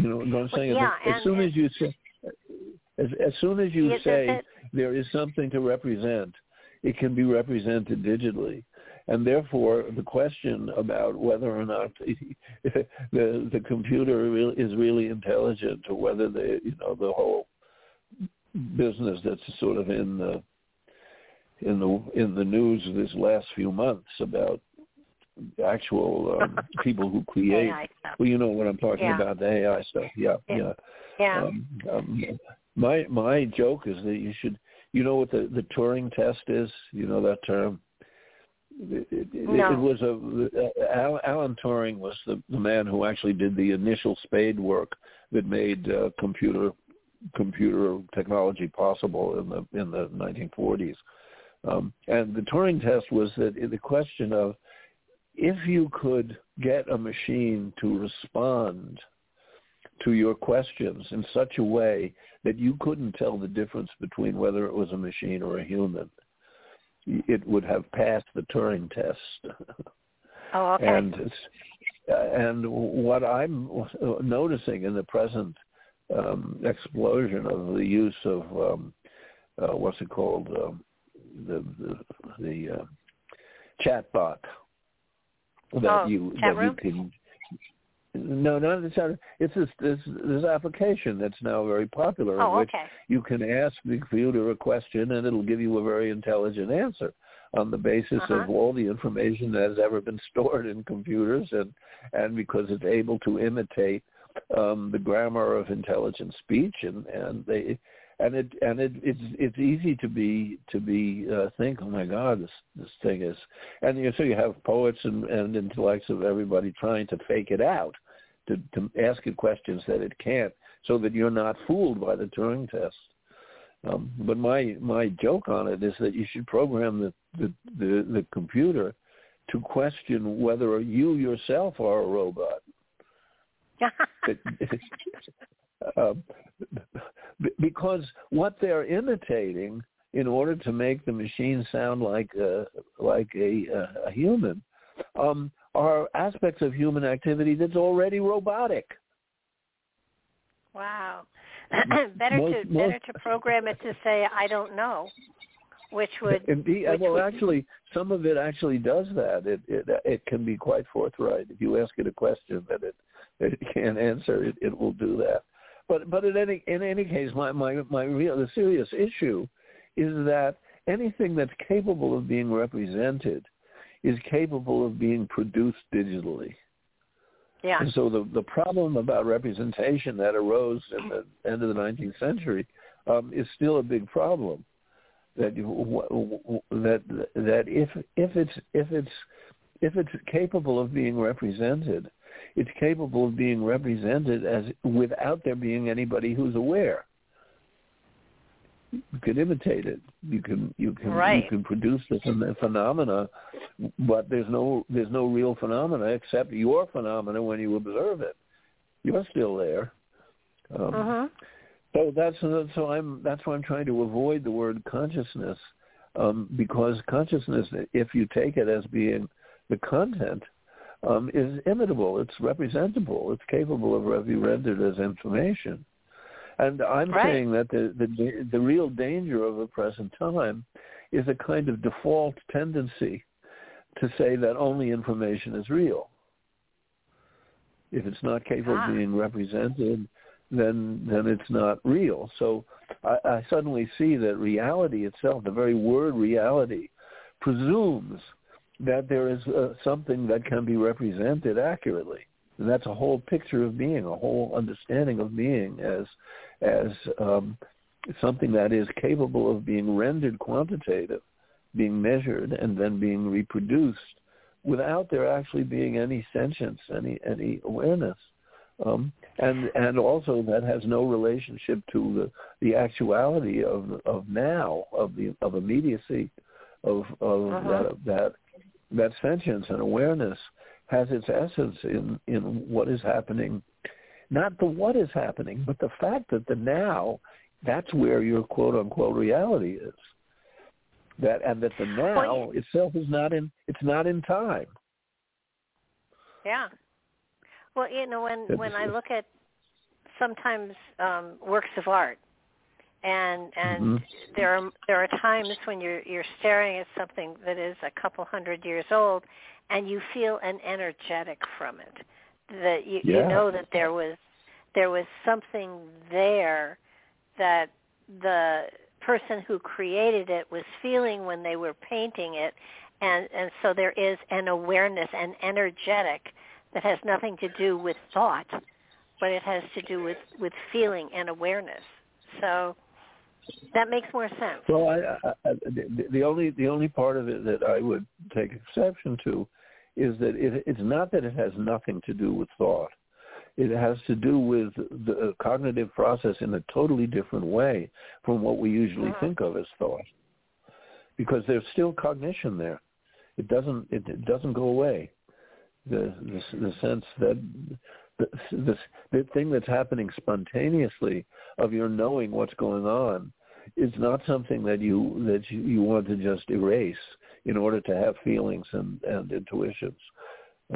You know what I'm saying? Well, yeah, as, as soon as you say, as, as soon as you say there is something to represent, it can be represented digitally, and therefore the question about whether or not the the computer is really intelligent, or whether the you know the whole business that's sort of in the in the in the news this last few months about. Actual um, people who create. Well, you know what I'm talking yeah. about, the A I stuff. Yeah, yeah. yeah. yeah. Um, um, my my joke is that you should, you know what the, the Turing test is? You know that term? It, it, no. it was a, uh, Alan Turing was the, the man who actually did the initial spade work that made uh, computer computer technology possible in the in the nineteen forties. Um, and the Turing test was that the question of if you could get a machine to respond to your questions in such a way that you couldn't tell the difference between whether it was a machine or a human, it would have passed the Turing test. Oh, okay. And and what I'm noticing in the present um, explosion of the use of um, uh, what's it called um, the the, the uh, chat bot that oh, you chat that room? you can. No, not the chat. It's this, this this application that's now very popular, oh, in which okay. you can ask the computer a question and it'll give you a very intelligent answer on the basis uh-huh. of all the information that has ever been stored in computers, and, and because it's able to imitate um, the grammar of intelligent speech, and, and they and it and it it's it's easy to be to be uh, think, oh my God, this this thing is, and you know, so you have poets and, and intellects of everybody trying to fake it out, to, to ask it questions that it can't, so that you're not fooled by the Turing test. Um, but my, my joke on it is that you should program the, the, the, the computer to question whether you yourself are a robot. but, um, because what they're imitating in order to make the machine sound like a, like a, a human um, are aspects of human activity that's already robotic. Wow. better most, to most, better to program it to say I don't know, which would indeed, which well would, actually some of it actually does that. It, it it can be quite forthright. If you ask it a question that it that it can't answer, it, it will do that. But but in any in any case, my my my real the serious issue is that anything that's capable of being represented is capable of being produced digitally. Yeah. And so the, the problem about representation that arose at the end of the nineteenth century um, is still a big problem. That that that if if it's if it's if it's capable of being represented, it's capable of being represented as without there being anybody who's aware. You can imitate it. You can you can right. you can produce this phenomena, but there's no there's no real phenomena except your phenomena when you observe it. You're still there. Um, uh-huh. So that's so I'm that's why I'm trying to avoid the word consciousness, um, because consciousness, if you take it as being the content, um, is imitable. It's representable. It's capable of being rendered as information. And I'm right. saying that the, the the real danger of the present time is a kind of default tendency to say that only information is real. If it's not capable ah. of being represented, then then it's not real. So I, I suddenly see that reality itself, the very word reality, presumes that there is uh, something that can be represented accurately. And that's a whole picture of being, a whole understanding of being as as um, something that is capable of being rendered quantitative, being measured, and then being reproduced without there actually being any sentience, any any awareness. Um, and and also that has no relationship to the, the actuality of of now, of the of immediacy, of of uh-huh. that, of that that sentience and awareness. Has its essence in, in what is happening, not the what is happening, but the fact that the now, that's where your quote-unquote reality is. That and that the now well, itself is not in it's not in time. Yeah. Well, you know, when, when I look at sometimes um, works of art, and and mm-hmm. there are there are times when you're you're staring at something that is a couple hundred years old. And you feel an energetic from it, that you, yeah. you know that there was there was something there that the person who created it was feeling when they were painting it, and, and so there is an awareness, an energetic that has nothing to do with thought, but it has to do with, with feeling and awareness. So that makes more sense. Well, I, I, the, the only the only part of it that I would take exception to is that it, it's not that it has nothing to do with thought. It has to do with the cognitive process in a totally different way from what we usually uh-huh. think of as thought. because there's still cognition there. It doesn't it, it doesn't go away. The, the, the sense that the, the, the thing that's happening spontaneously of your knowing what's going on is not something that you that you, you want to just erase in order to have feelings and, and intuitions.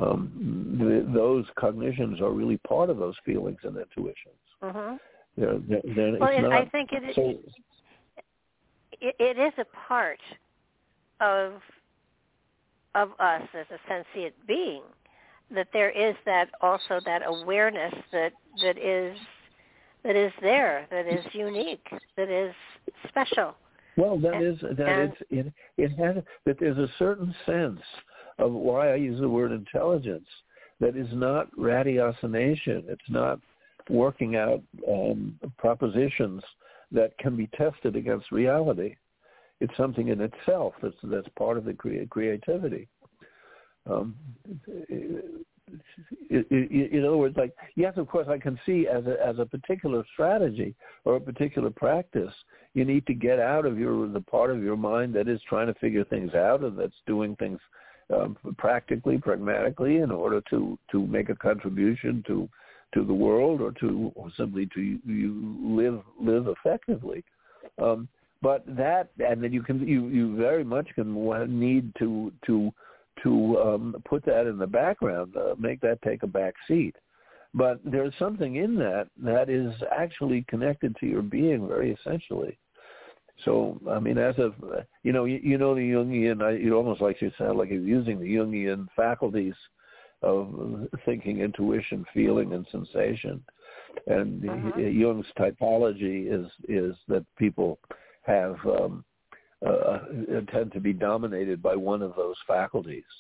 Um, the, those cognitions are really part of those feelings and intuitions. Mm-hmm. They're, they're, well, it's not, I think it, so, it, it is a part of of us as a sentient being, that there is that also that awareness that, that is that is there, that is unique, that is special. Well, that and, is that and, it's, it it has that there's a certain sense of why I use the word intelligence that is not ratiocination. It's not working out um, propositions that can be tested against reality. It's something in itself that's that's part of the crea- creativity. Um, it, it, it, in other words, like yes, of course, I can see as a as a particular strategy or a particular practice, you need to get out of your the part of your mind that is trying to figure things out and that's doing things um, practically, pragmatically, in order to, to make a contribution to to the world or to or simply to you live live effectively. Um, But that, and then you can, you, you very much can need to to to um, put that in the background, uh, make that take a back seat. But there's something in that that is actually connected to your being very essentially. So, I mean, as a, you know, you, you know the Jungian, I, it almost like you sound like you're using the Jungian faculties of thinking, intuition, feeling, and sensation. And uh-huh. Jung's typology is is that people have um, uh, tend to be dominated by one of those faculties.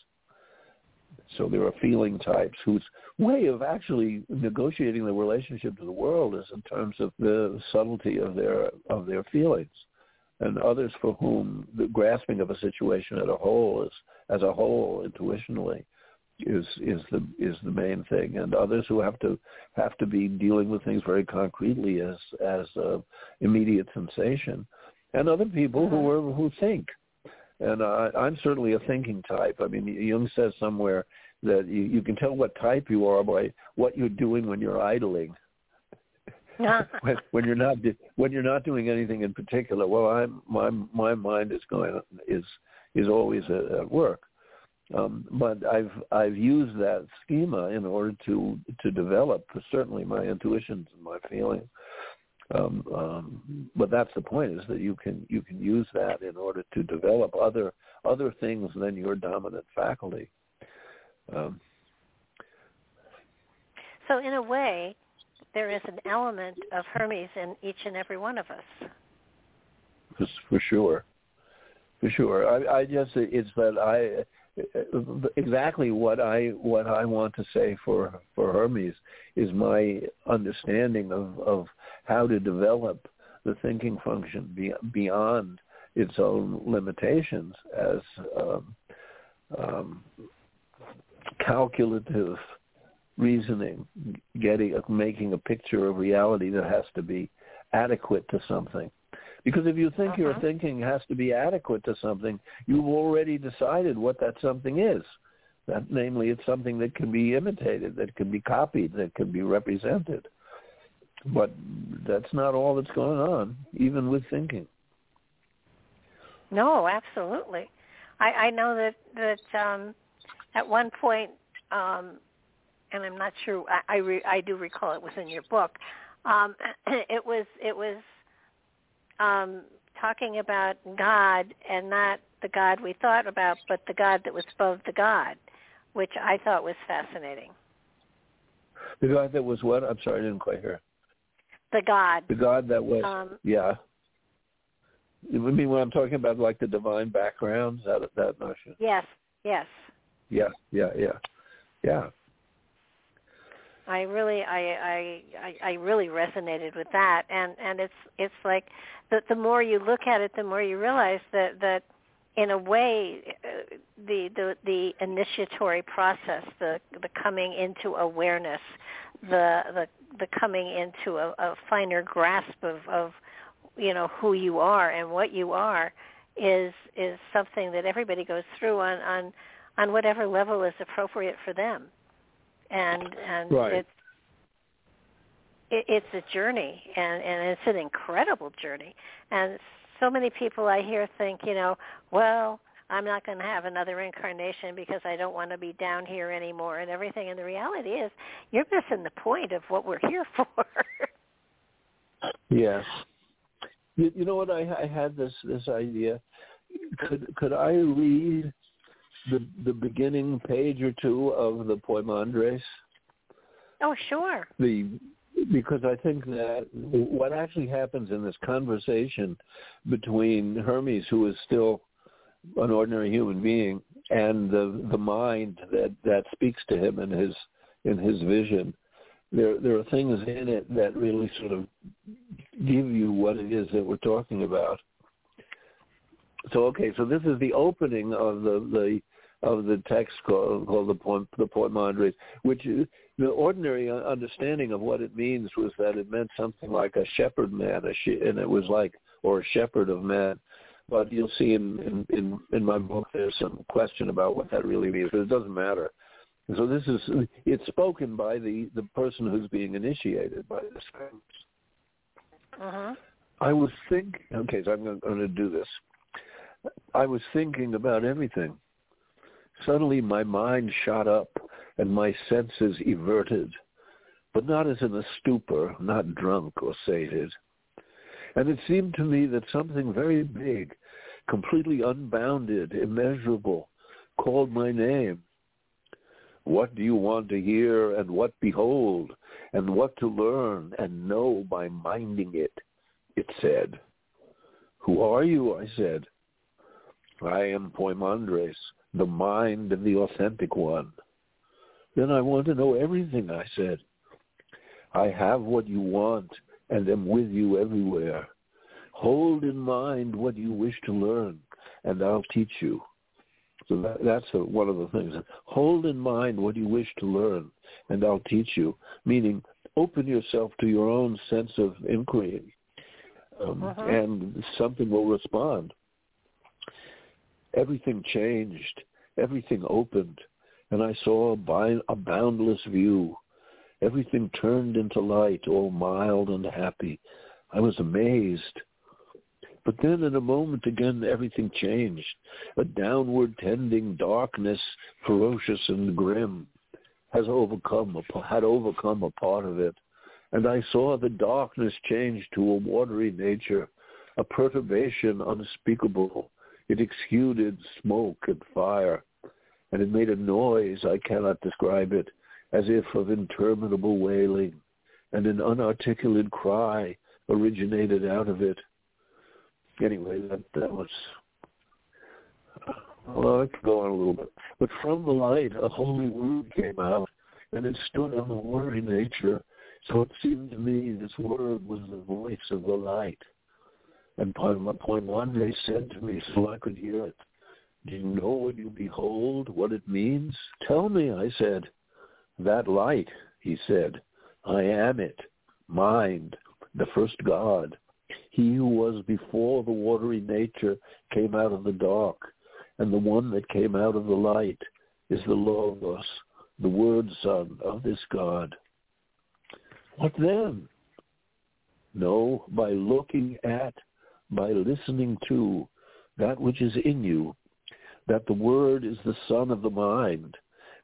So there are feeling types whose way of actually negotiating the relationship to the world is in terms of the subtlety of their of their feelings, and others for whom the grasping of a situation as a whole is as a whole intuitionally is is the is the main thing, and others who have to have to be dealing with things very concretely as as uh, immediate sensation. And other people who are, who think, and I, I'm certainly a thinking type. I mean, Jung says somewhere that you, you can tell what type you are by what you're doing when you're idling, when, when you're not when you're not doing anything in particular. Well, I'm my my mind is going is is always at, at work, um, but I've I've used that schema in order to to develop certainly my intuitions and my feelings. Um, um, but that's the point: is that you can you can use that in order to develop other other things than your dominant faculty. Um, so, in a way, there is an element of Hermes in each and every one of us. For sure, for sure. I, I just it's that I exactly what I what I want to say for for Hermes is my understanding of of how to develop the thinking function be, beyond its own limitations as um, um, calculative reasoning, getting making a picture of reality that has to be adequate to something. Because if you think uh-huh. your thinking has to be adequate to something, you've already decided what that something is. That, namely, it's something that can be imitated, that can be copied, that can be represented. But that's not all that's going on, even with thinking. No, absolutely. I, I know that that um, at one point, um, and I'm not sure. I I, re, I do recall it was in your book. Um, it was it was um, talking about God and not the God we thought about, but the God that was above the God, which I thought was fascinating. The God that was what? I'm sorry, I didn't quite hear. The God. The God that was, um, yeah. I mean, when I'm talking about like the divine backgrounds, that that notion. Yes, yes. Yeah, yeah, yeah, yeah. I really, I, I, I really resonated with that, and, and it's it's like that. The more you look at it, the more you realize that that in a way, the the the initiatory process, the the coming into awareness, the the. the coming into a, a finer grasp of, of, you know, who you are and what you are is is something that everybody goes through on, on, on whatever level is appropriate for them. And and right. it's it, it's a journey, and, and it's an incredible journey. And so many people I hear think, you know, well, I'm not going to have another incarnation because I don't want to be down here anymore and everything. And the reality is you're missing the point of what we're here for. Yes. You, you know what? I, I had this, this idea. Could could I read the the beginning page or two of the Poimandres? Oh, sure. The because I think that what actually happens in this conversation between Hermes, who is still an ordinary human being, and the the mind that, that speaks to him in his in his vision, there there are things in it that really sort of give you what it is that we're talking about. So okay, so this is the opening of the, the of the text called, called the Poim, the Poimandres, which is, the ordinary understanding of what it means was that it meant something like a shepherd man, a she, and it was like or a shepherd of man. But you'll see in, in, in, in my book there's some question about what that really means, but it doesn't matter. And so this is it's spoken by the, the person who's being initiated by this. Uh-huh. I was thinking, okay, so I'm going to do this. I was thinking about everything. Suddenly my mind shot up and my senses everted, but not as in a stupor, not drunk or sated. And it seemed to me that something very big, completely unbounded, immeasurable, called my name. What do you want to hear, and what behold, and what to learn and know by minding it? It said. Who are you? I said. I am Poimandres, the mind and the authentic one. Then I want to know everything, I said. I have what you want, and am with you everywhere. Hold in mind what you wish to learn, and I'll teach you. So that, that's a, one of the things. Hold in mind what you wish to learn, and I'll teach you, meaning open yourself to your own sense of inquiry, um, uh-huh. and something will respond. Everything changed. Everything opened, and I saw a, bi- a boundless view. Everything turned into light, all mild and happy. I was amazed. But then in a moment again, everything changed, a downward-tending darkness, ferocious and grim, has overcome had overcome a part of it. And I saw the darkness change to a watery nature, a perturbation unspeakable. It exuded smoke and fire, and it made a noise, I cannot describe it, as if of interminable wailing, and an unarticulate cry originated out of it. Anyway, that, that was... Well, I could go on a little bit. But from the light, a holy word came out, and it stood on the watery nature, so it seemed to me this word was the voice of the light. And Poimandres said to me, so I could hear it, do you know what you behold, what it means? Tell me, I said. That light, he said, I am it, mind, the first God. He who was before the watery nature came out of the dark, and the one that came out of the light is the Logos, the word son of this God. What then? No, by looking at, by listening to that which is in you, that the word is the son of the mind,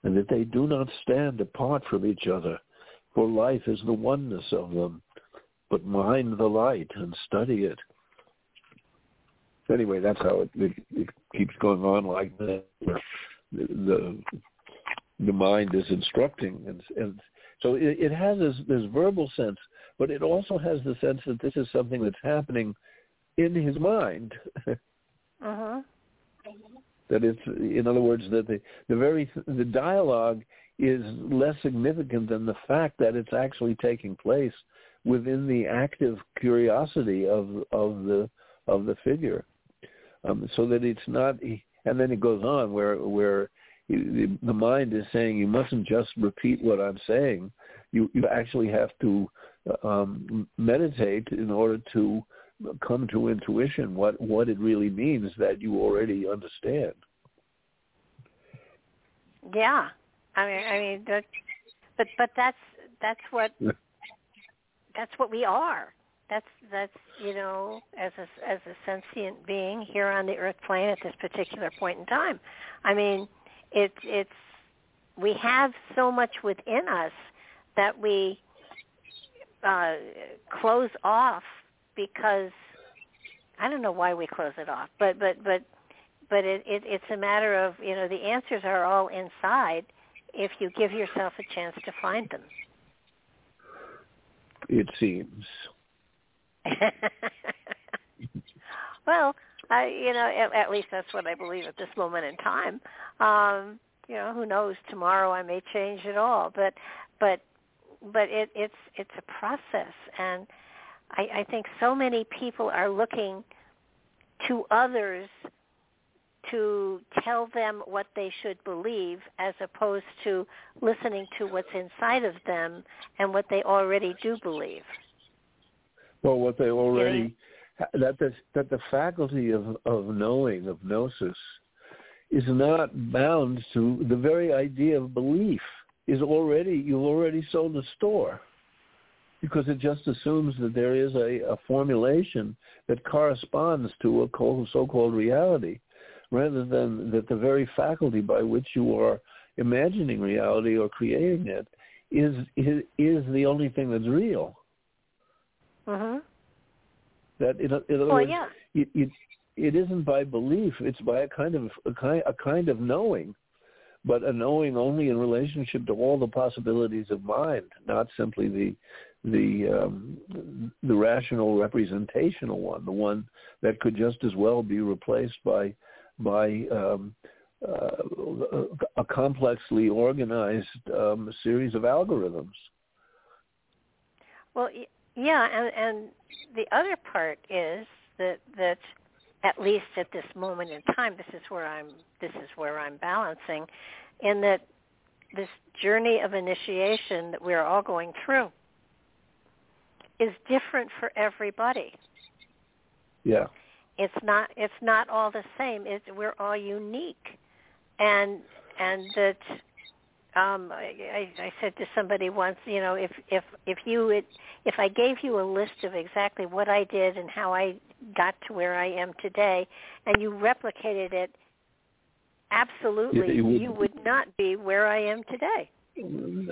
and that they do not stand apart from each other, for life is the oneness of them. But mind the light and study it. Anyway, that's how it, it, it keeps going on like that. The the, the mind is instructing, and, and so it, it has this, this verbal sense, but it also has the sense that this is something that's happening in his mind. Uh huh. That it's, in other words, that the, the very the dialogue is less significant than the fact that it's actually taking place within the active curiosity of of the of the figure, um, so that it's not. And then it goes on where where the mind is saying, you mustn't just repeat what I'm saying. You you actually have to um, meditate in order to come to intuition what, what it really means that you already understand. Yeah, I mean, I mean, that's, but but that's that's what that's what we are. That's that's you know, as a as a sentient being here on the Earth plane at this particular point in time. I mean, it's it's we have so much within us that we uh, close off because I don't know why we close it off, but but but. But it, it, it's a matter of, you know, the answers are all inside if you give yourself a chance to find them. It seems. Well, I, you know, at, at least that's what I believe at this moment in time. Um, you know, who knows? Tomorrow I may change it all. But, but, but it, it's it's a process, and I, I think so many people are looking to others to tell them what they should believe as opposed to listening to what's inside of them and what they already do believe. Well, what they already, yeah. that, the, that the faculty of, of knowing, of gnosis, is not bound to the very idea of belief. Is already, you've already sold the store, because it just assumes that there is a, a formulation that corresponds to a so-called reality, rather than that the very faculty by which you are imagining reality or creating it is is, is the only thing that's real. Mm-hmm. That in, in other oh, words, yeah. it, it it isn't by belief; it's by a kind of a kind a kind of knowing, but a knowing only in relationship to all the possibilities of mind, not simply the the um, the rational representational one, the one that could just as well be replaced by. by um, uh, a complexly organized um, series of algorithms. Well, yeah, and, and the other part is that that at least at this moment in time, this is where I'm this is where I'm balancing, in that this journey of initiation that we're all going through is different for everybody. Yeah. It's not. It's not all the same. It's, we're all unique, and and that um, I, I said to somebody once, you know, if if if you would, if I gave you a list of exactly what I did and how I got to where I am today, and you replicated it, absolutely, you, you would not be where I am today.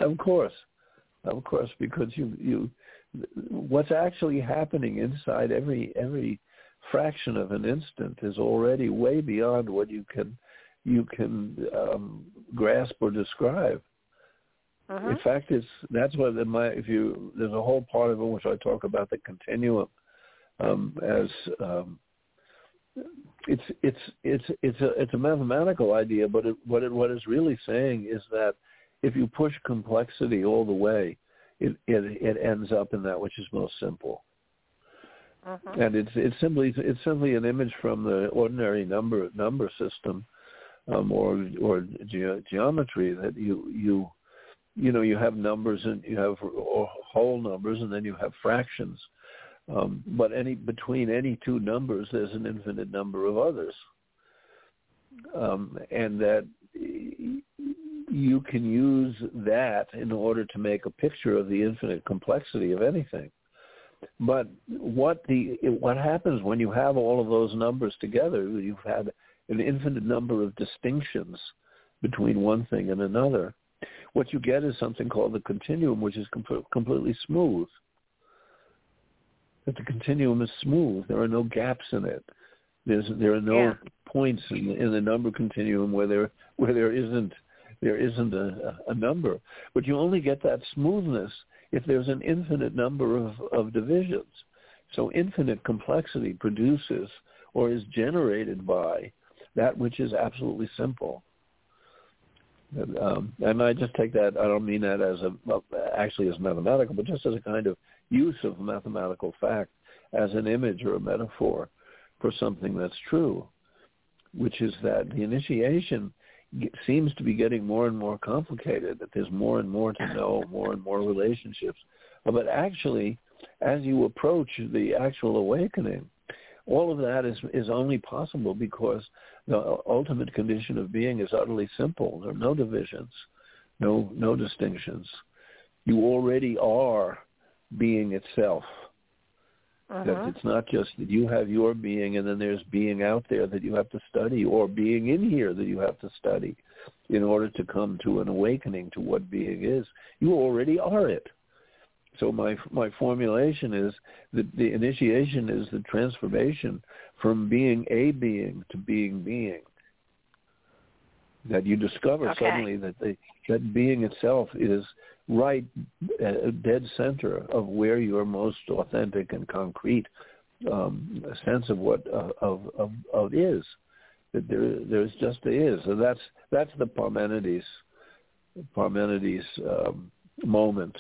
Of course, of course, because you you, what's actually happening inside every every. fraction of an instant is already way beyond what you can you can um, grasp or describe. Uh-huh. In fact, it's that's what in my if you there's a whole part of it which I talk about the continuum um, as um, it's it's it's it's a it's a mathematical idea, but it, what it what it's really saying is that if you push complexity all the way, it it, it ends up in that which is most simple. Mm-hmm. And it's it's simply it's simply an image from the ordinary number number system, um, or or ge- geometry that you you you know you have numbers and you have whole numbers and then you have fractions, um, but any between any two numbers there's an infinite number of others, um, and that you can use that in order to make a picture of the infinite complexity of anything. But what the what happens when you have all of those numbers together, you've had an infinite number of distinctions between one thing and another. What you get is something called the continuum, which is com- completely smooth. That the continuum is smooth. There are no gaps in it. There's, there are no yeah. points in, in the number continuum where there where there isn't there isn't a, a number. But you only get that smoothness if there's an infinite number of, of divisions. So infinite complexity produces or is generated by that which is absolutely simple. And, um, and I just take that, I don't mean that as a, well, actually as mathematical, but just as a kind of use of mathematical fact as an image or a metaphor for something that's true, which is that the initiation seems to be getting more and more complicated, that there's more and more to know, more and more relationships. But actually, as you approach the actual awakening, all of that is, is only possible because the ultimate condition of being is utterly simple. There are no divisions, no no distinctions. You already are being itself. Uh-huh. That it's not just that you have your being and then there's being out there that you have to study, or being in here that you have to study in order to come to an awakening to what being is. You already are it. So my my formulation is that the initiation is the transformation from being a being to being being. That you discover okay. suddenly that the, that being itself is right uh, dead center of where your most authentic and concrete um, sense of what uh, of, of of is. That there there's just the is, and that's that's the Parmenides Parmenides um, moment.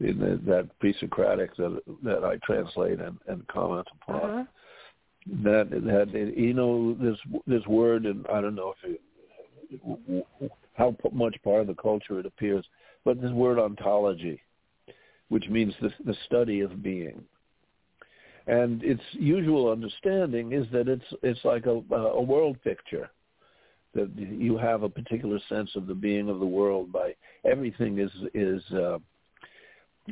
In the, that pre-Socratic that that I translate and, and comment upon, uh-huh. that that you know this this word, and I don't know if it, how much part of the culture it appears, but this word ontology, which means the, the study of being, and its usual understanding is that it's it's like a, a world picture. That you have a particular sense of the being of the world by everything is is. Uh,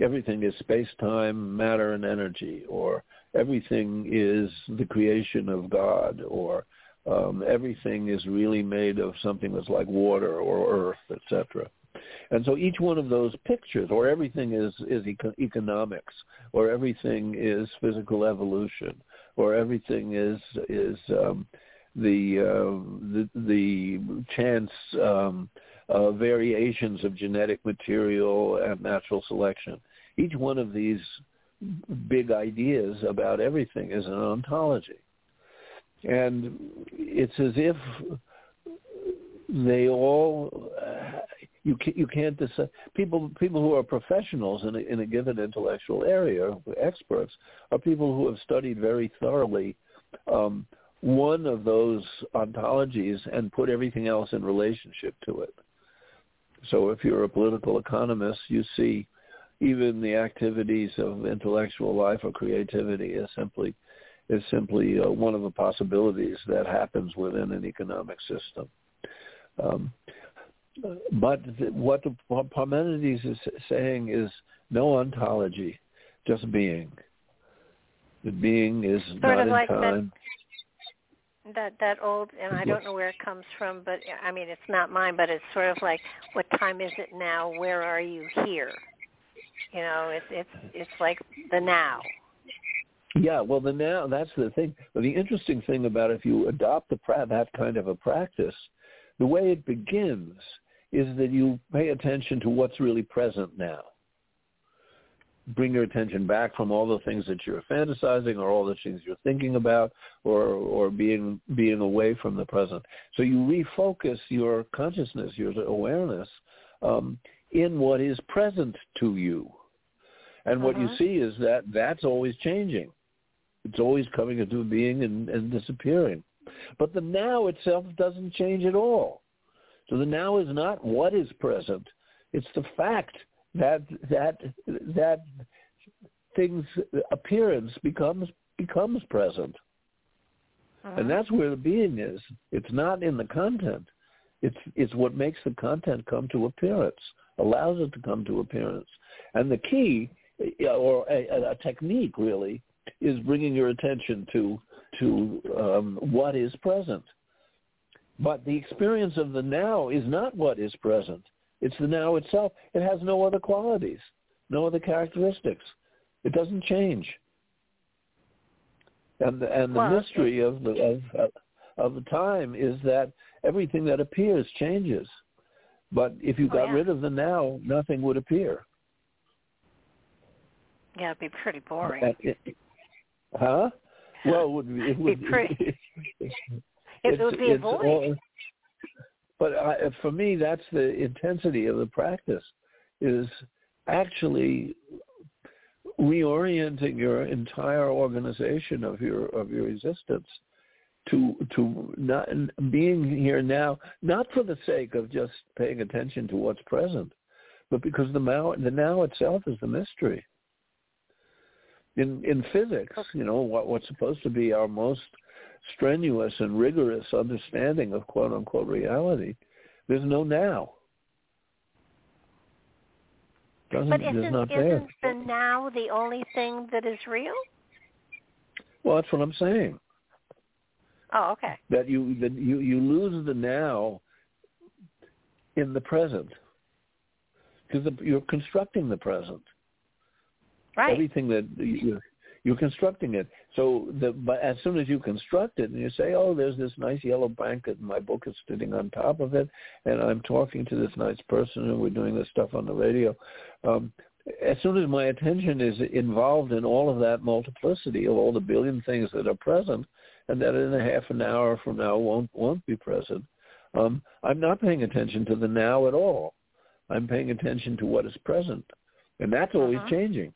Everything is space-time, matter, and energy, or everything is the creation of God, or um, everything is really made of something that's like water or earth, et cetera. And so each one of those pictures, or everything is, is eco- economics, or everything is physical evolution, or everything is is um, the, uh, the the chance. Um, Uh, variations of genetic material and natural selection. Each one of these big ideas about everything is an ontology. And it's as if they all, uh, you, can, you can't decide. People people who are professionals in a, in a given intellectual area, experts, are people who have studied very thoroughly um, one of those ontologies and put everything else in relationship to it. So if you're a political economist, you see even the activities of intellectual life or creativity is simply is simply uh, one of the possibilities that happens within an economic system. Um, but th- what the Parmenides is saying is no ontology, just being. The being is sort not of like in time. That- That that old, and I don't know where it comes from, but I mean, it's not mine, but it's sort of like, what time is it now? Where are you here? You know, it's it's it's like the now. Yeah, well, the now, that's the thing. Well, the interesting thing about if you adopt the pra- that kind of a practice, the way it begins is that you pay attention to what's really present now. Bring your attention back from all the things that you're fantasizing or all the things you're thinking about or or being being away from the present. So you refocus your consciousness, your awareness um, in what is present to you. And uh-huh. what you see is that that's always changing. It's always coming into being and, and disappearing. But the now itself doesn't change at all. So the now is not what is present. It's the fact That that that thing's appearance becomes becomes present, uh-huh. and that's where the being is. It's not in the content; it's it's what makes the content come to appearance, allows it to come to appearance. And the key, or a, a technique, really, is bringing your attention to to um, what is present. But the experience of the now is not what is present. It's the now itself. It has no other qualities, no other characteristics. It doesn't change. And the, and the well, mystery of the of, of the time is that everything that appears changes. But if you got oh, yeah. rid of the now, nothing would appear. Yeah, it'd be pretty boring. Huh? Well, it would. It would be pretty. It would be boring. But I, for me, that's the intensity of the practice, is actually reorienting your entire organization of your of your existence to to not being here now, not for the sake of just paying attention to what's present, but because the now, the now itself is the mystery. in in physics, you know, what what's supposed to be our most strenuous and rigorous understanding of quote unquote reality. There's no now. Doesn't, but isn't, not isn't the now the only thing that is real? Well, that's what I'm saying. Oh, okay. That you that you, you lose the now in the present, because you're constructing the present. Right. Everything that you, you're constructing it. So the, but as soon as you construct it and you say, oh, there's this nice yellow blanket and my book is sitting on top of it and I'm talking to this nice person and we're doing this stuff on the radio. Um, as soon as my attention is involved in all of that multiplicity of all the billion things that are present and that in a half an hour from now won't, won't be present, um, I'm not paying attention to the now at all. I'm paying attention to what is present. And that's always uh-huh. changing.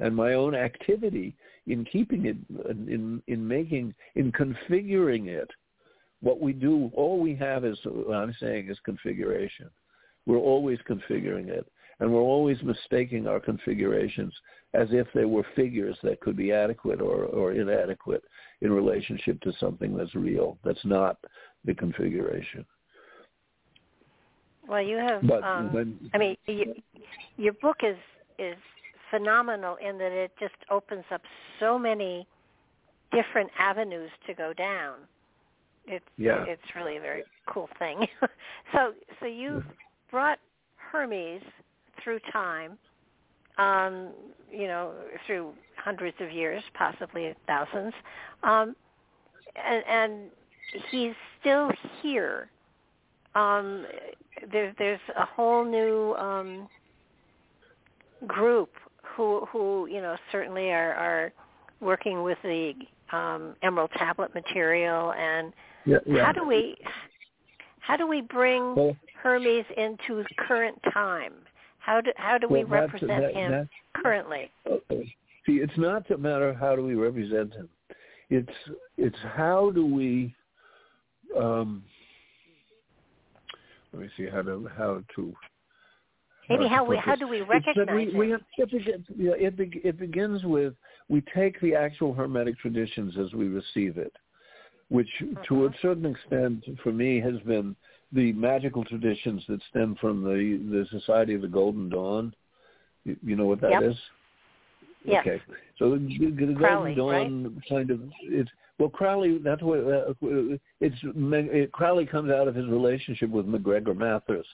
And my own activity in keeping it, in in making, in configuring it, what we do, all we have is, what I'm saying is configuration. We're always configuring it. And we're always mistaking our configurations as if they were figures that could be adequate or, or inadequate in relationship to something that's real. That's not the configuration. Well, you have, but, um, when, I mean, you, your book is is... phenomenal in that it just opens up so many different avenues to go down. It's yeah. it's really a very cool thing. so so you've brought Hermes through time, um, you know, through hundreds of years, possibly thousands, um, and, and he's still here. Um, there, there's a whole new um, group who, who you know, certainly are, are working with the um, Emerald Tablet material, and yeah, yeah. how do we, how do we bring well, Hermes into current time? How do how do well, we represent that, him that, currently? Okay. See, it's not a matter of how do we represent him. It's it's how do we. Um, let me see how to how to. Maybe how we how do we recognize we, we have, it? Begins, you know, it, be, it begins with we take the actual Hermetic traditions as we receive it, which uh-huh. to a certain extent for me has been the magical traditions that stem from the, the Society of the Golden Dawn. You, you know what that yep. is? Yes. Okay. So the, the Crowley, Golden Dawn right? kind of it's well Crowley. That's what uh, it's. It, Crowley comes out of his relationship with MacGregor Mathers.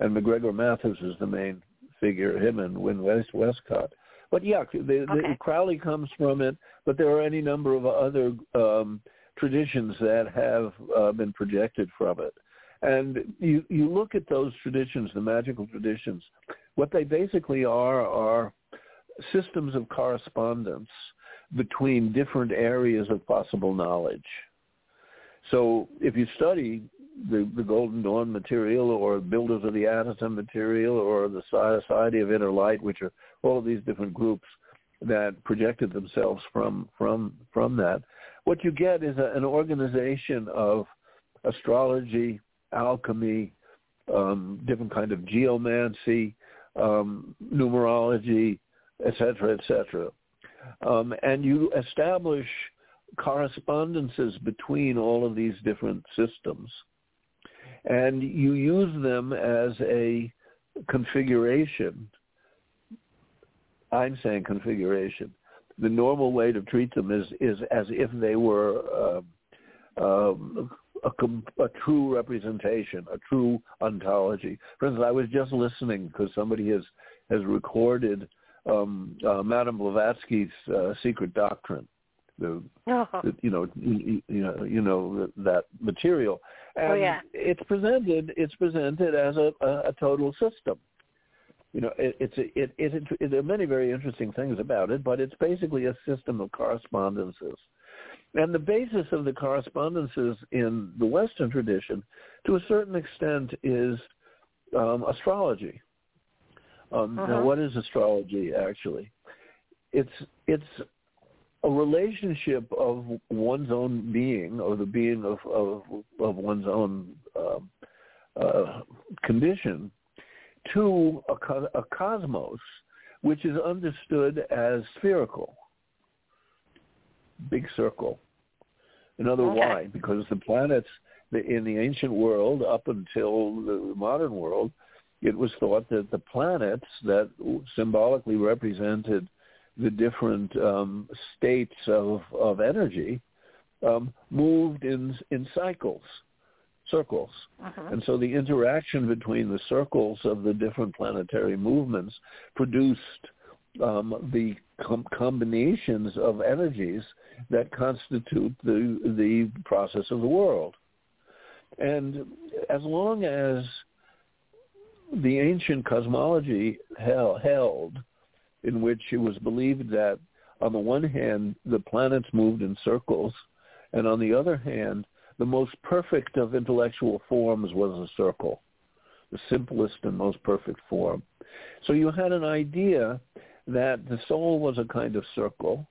And MacGregor Mathers is the main figure, him and Win West, Westcott. But yeah, the, okay. the, Crowley comes from it, but there are any number of other um, traditions that have uh, been projected from it. And you, you look at those traditions, the magical traditions, what they basically are are systems of correspondence between different areas of possible knowledge. So if you study The, the Golden Dawn material or Builders of the Atom material or the Society of Inner Light, which are all of these different groups that projected themselves from from from that. What you get is a, an organization of astrology, alchemy, um, different kind of geomancy, um, numerology, et cetera, et cetera. Um, and you establish correspondences between all of these different systems. And you use them as a configuration. I'm saying configuration. The normal way to treat them is, is as if they were uh, um, a, a true representation, a true ontology. For instance, I was just listening because somebody has, has recorded um, uh, Madame Blavatsky's uh, Secret Doctrine. The, oh. the, you know, you, you know, you know that material, and oh, yeah. it's presented. It's presented as a, a, a total system. You know, it, it's a, it, it, it, it. There are many very interesting things about it, but it's basically a system of correspondences, and the basis of the correspondences in the Western tradition, to a certain extent, is um, astrology. Um, uh-huh. Now, what is astrology actually? It's it's. A relationship of one's own being, or the being of of, of one's own um, uh, condition, to a, a cosmos, which is understood as spherical. big circle. Another okay. Why? Because the planets in the ancient world, up until the modern world, it was thought that the planets that symbolically represented the different um, states of, of energy um, moved in in cycles, circles. Uh-huh. And so the interaction between the circles of the different planetary movements produced um, the com- combinations of energies that constitute the the process of the world. And as long as the ancient cosmology held, held, in which it was believed that, on the one hand, the planets moved in circles, and on the other hand, the most perfect of intellectual forms was a circle, the simplest and most perfect form. So you had an idea that the soul was a kind of circle,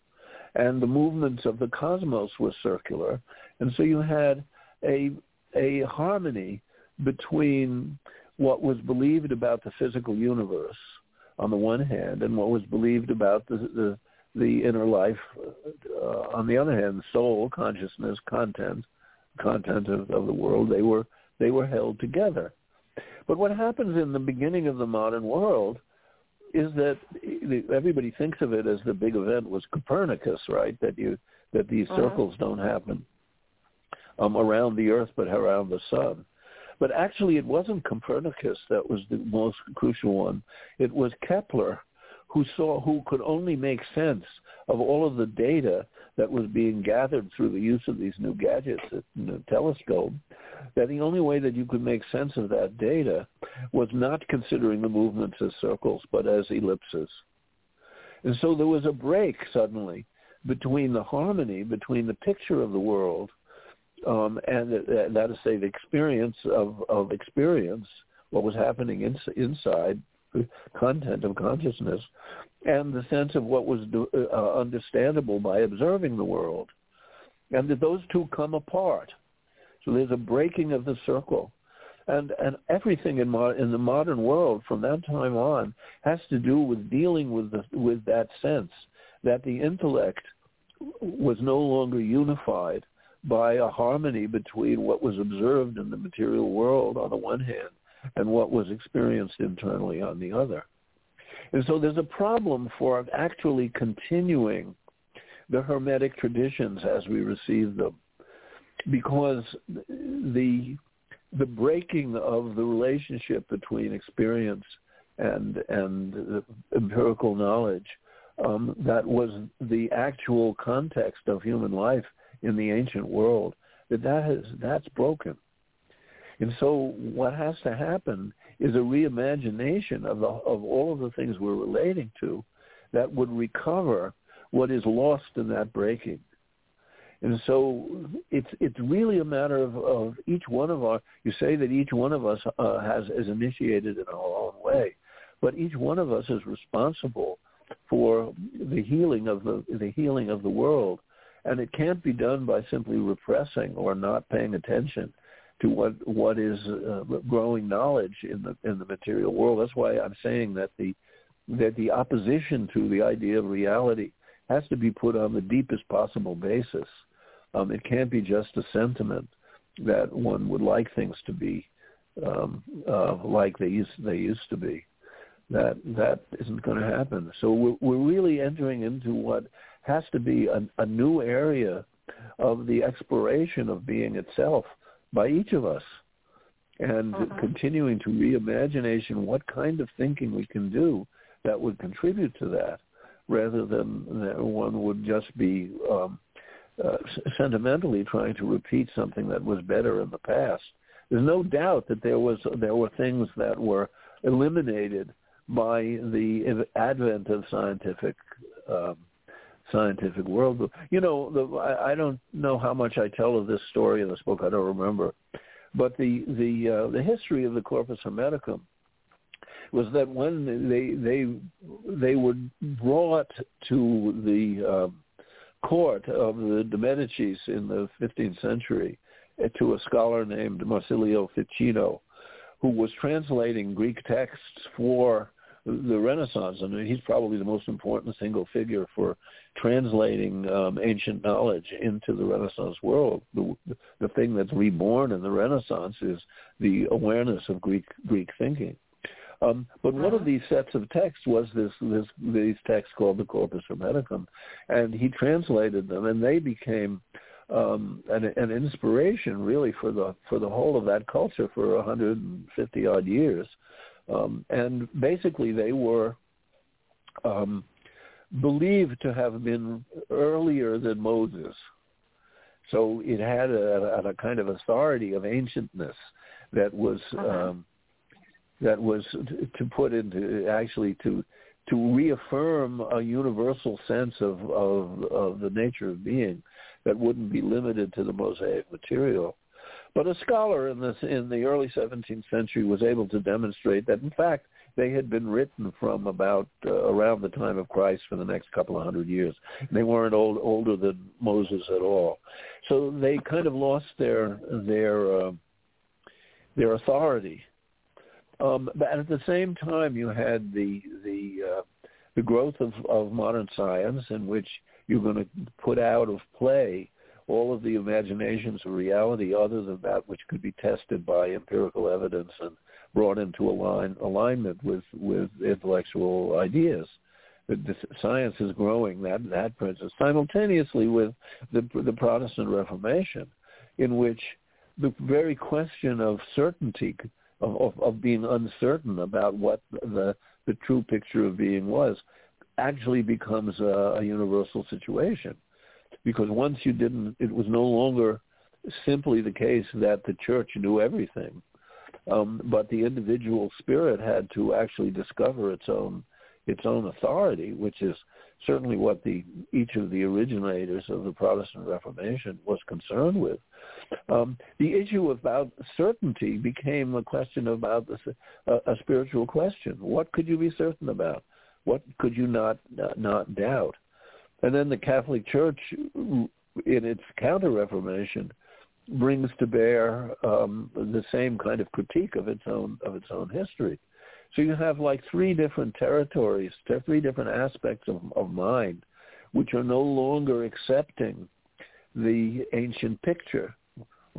and the movements of the cosmos were circular, and so you had a a harmony between what was believed about the physical universe on the one hand and what was believed about the the, the inner life uh, on the other hand. Soul, consciousness, content, content of, of the world, they were they were held together. But what happens in the beginning of the modern world is that everybody thinks of it as the big event was Copernicus, right? That you that these uh-huh. circles don't happen Um, around the earth but around the sun. But actually it wasn't Copernicus that was the most crucial one. It was Kepler who saw who could only make sense of all of the data that was being gathered through the use of these new gadgets and the telescope, that the only way that you could make sense of that data was not considering the movements as circles but as ellipses. And so there was a break suddenly between the harmony, between the picture of the world Um, and that, that is, say, the experience of, of experience, what was happening in, inside, content of consciousness, and the sense of what was do, uh, understandable by observing the world, and that those two come apart. So there's a breaking of the circle, and and everything in mo- in the modern world from that time on has to do with dealing with the, with that sense that the intellect was no longer unified by a harmony between what was observed in the material world on the one hand and what was experienced internally on the other. And so there's a problem for actually continuing the Hermetic traditions as we receive them, because the the breaking of the relationship between experience and, and empirical knowledge um, that was the actual context of human life in the ancient world, that, that has, that's broken. And so what has to happen is a reimagination of, the, of all of the things we're relating to that would recover what is lost in that breaking. And so it's it's really a matter of, of each one of our, you say that each one of us uh, has is initiated in our own way, but each one of us is responsible for the healing of the the healing of the world. And it can't be done by simply repressing or not paying attention to what what is uh, growing knowledge in the in the material world. That's why I'm saying that the that the opposition to the idea of reality has to be put on the deepest possible basis. Um, it can't be just a sentiment that one would like things to be um, uh, like they used they used to be. That that isn't going to happen. So we're we're really entering into what has to be a, a new area of the exploration of being itself by each of us, and uh-huh. continuing to reimagination what kind of thinking we can do that would contribute to that, rather than that one would just be um, uh, sentimentally trying to repeat something that was better in the past. There's no doubt that there was there were things that were eliminated by the advent of scientific um, scientific world. You know, the, I, I don't know how much I tell of this story in this book. I don't remember. But the the uh, the history of the Corpus Hermeticum was that when they they they were brought to the uh, court of the de Medicis in the fifteenth century uh, to a scholar named Marsilio Ficino, who was translating Greek texts for the Renaissance. I mean, he's probably the most important single figure for translating um, ancient knowledge into the Renaissance world. The, the thing that's reborn in the Renaissance is the awareness of Greek Greek thinking. Um, but one of these sets of texts was this, this these texts called the Corpus Hermeticum, and he translated them, and they became um, an, an inspiration really for the for the whole of that culture for one hundred fifty odd years. Um, and basically, they were um, believed to have been earlier than Moses, so it had a, a, a kind of authority of ancientness that was um, that was to, to put into actually to to reaffirm a universal sense of, of of the nature of being that wouldn't be limited to the Mosaic material. But a scholar in the, in the early seventeenth century was able to demonstrate that, in fact, they had been written from about uh, around the time of Christ for the next couple of hundred years. They weren't old, older than Moses at all. So they kind of lost their their uh, their authority. Um, but at the same time, you had the the uh, the growth of, of modern science, in which you're going to put out of play all of the imaginations of reality other than that which could be tested by empirical evidence and brought into align, alignment with, with intellectual ideas. The science is growing, that that presence, simultaneously with the, the Protestant Reformation, in which the very question of certainty, of, of, of being uncertain about what the, the true picture of being was, actually becomes a, a universal situation. Because once you didn't, it was no longer simply the case that the church knew everything, um, but the individual spirit had to actually discover its own its own authority, which is certainly what the each of the originators of the Protestant Reformation was concerned with. Um, the issue about certainty became a question about the, a, a spiritual question: what could you be certain about? What could you not not, not doubt? And then the Catholic Church, in its Counter-Reformation, brings to bear um, the same kind of critique of its own of its own history. So you have like three different territories, three different aspects of, of mind, which are no longer accepting the ancient picture.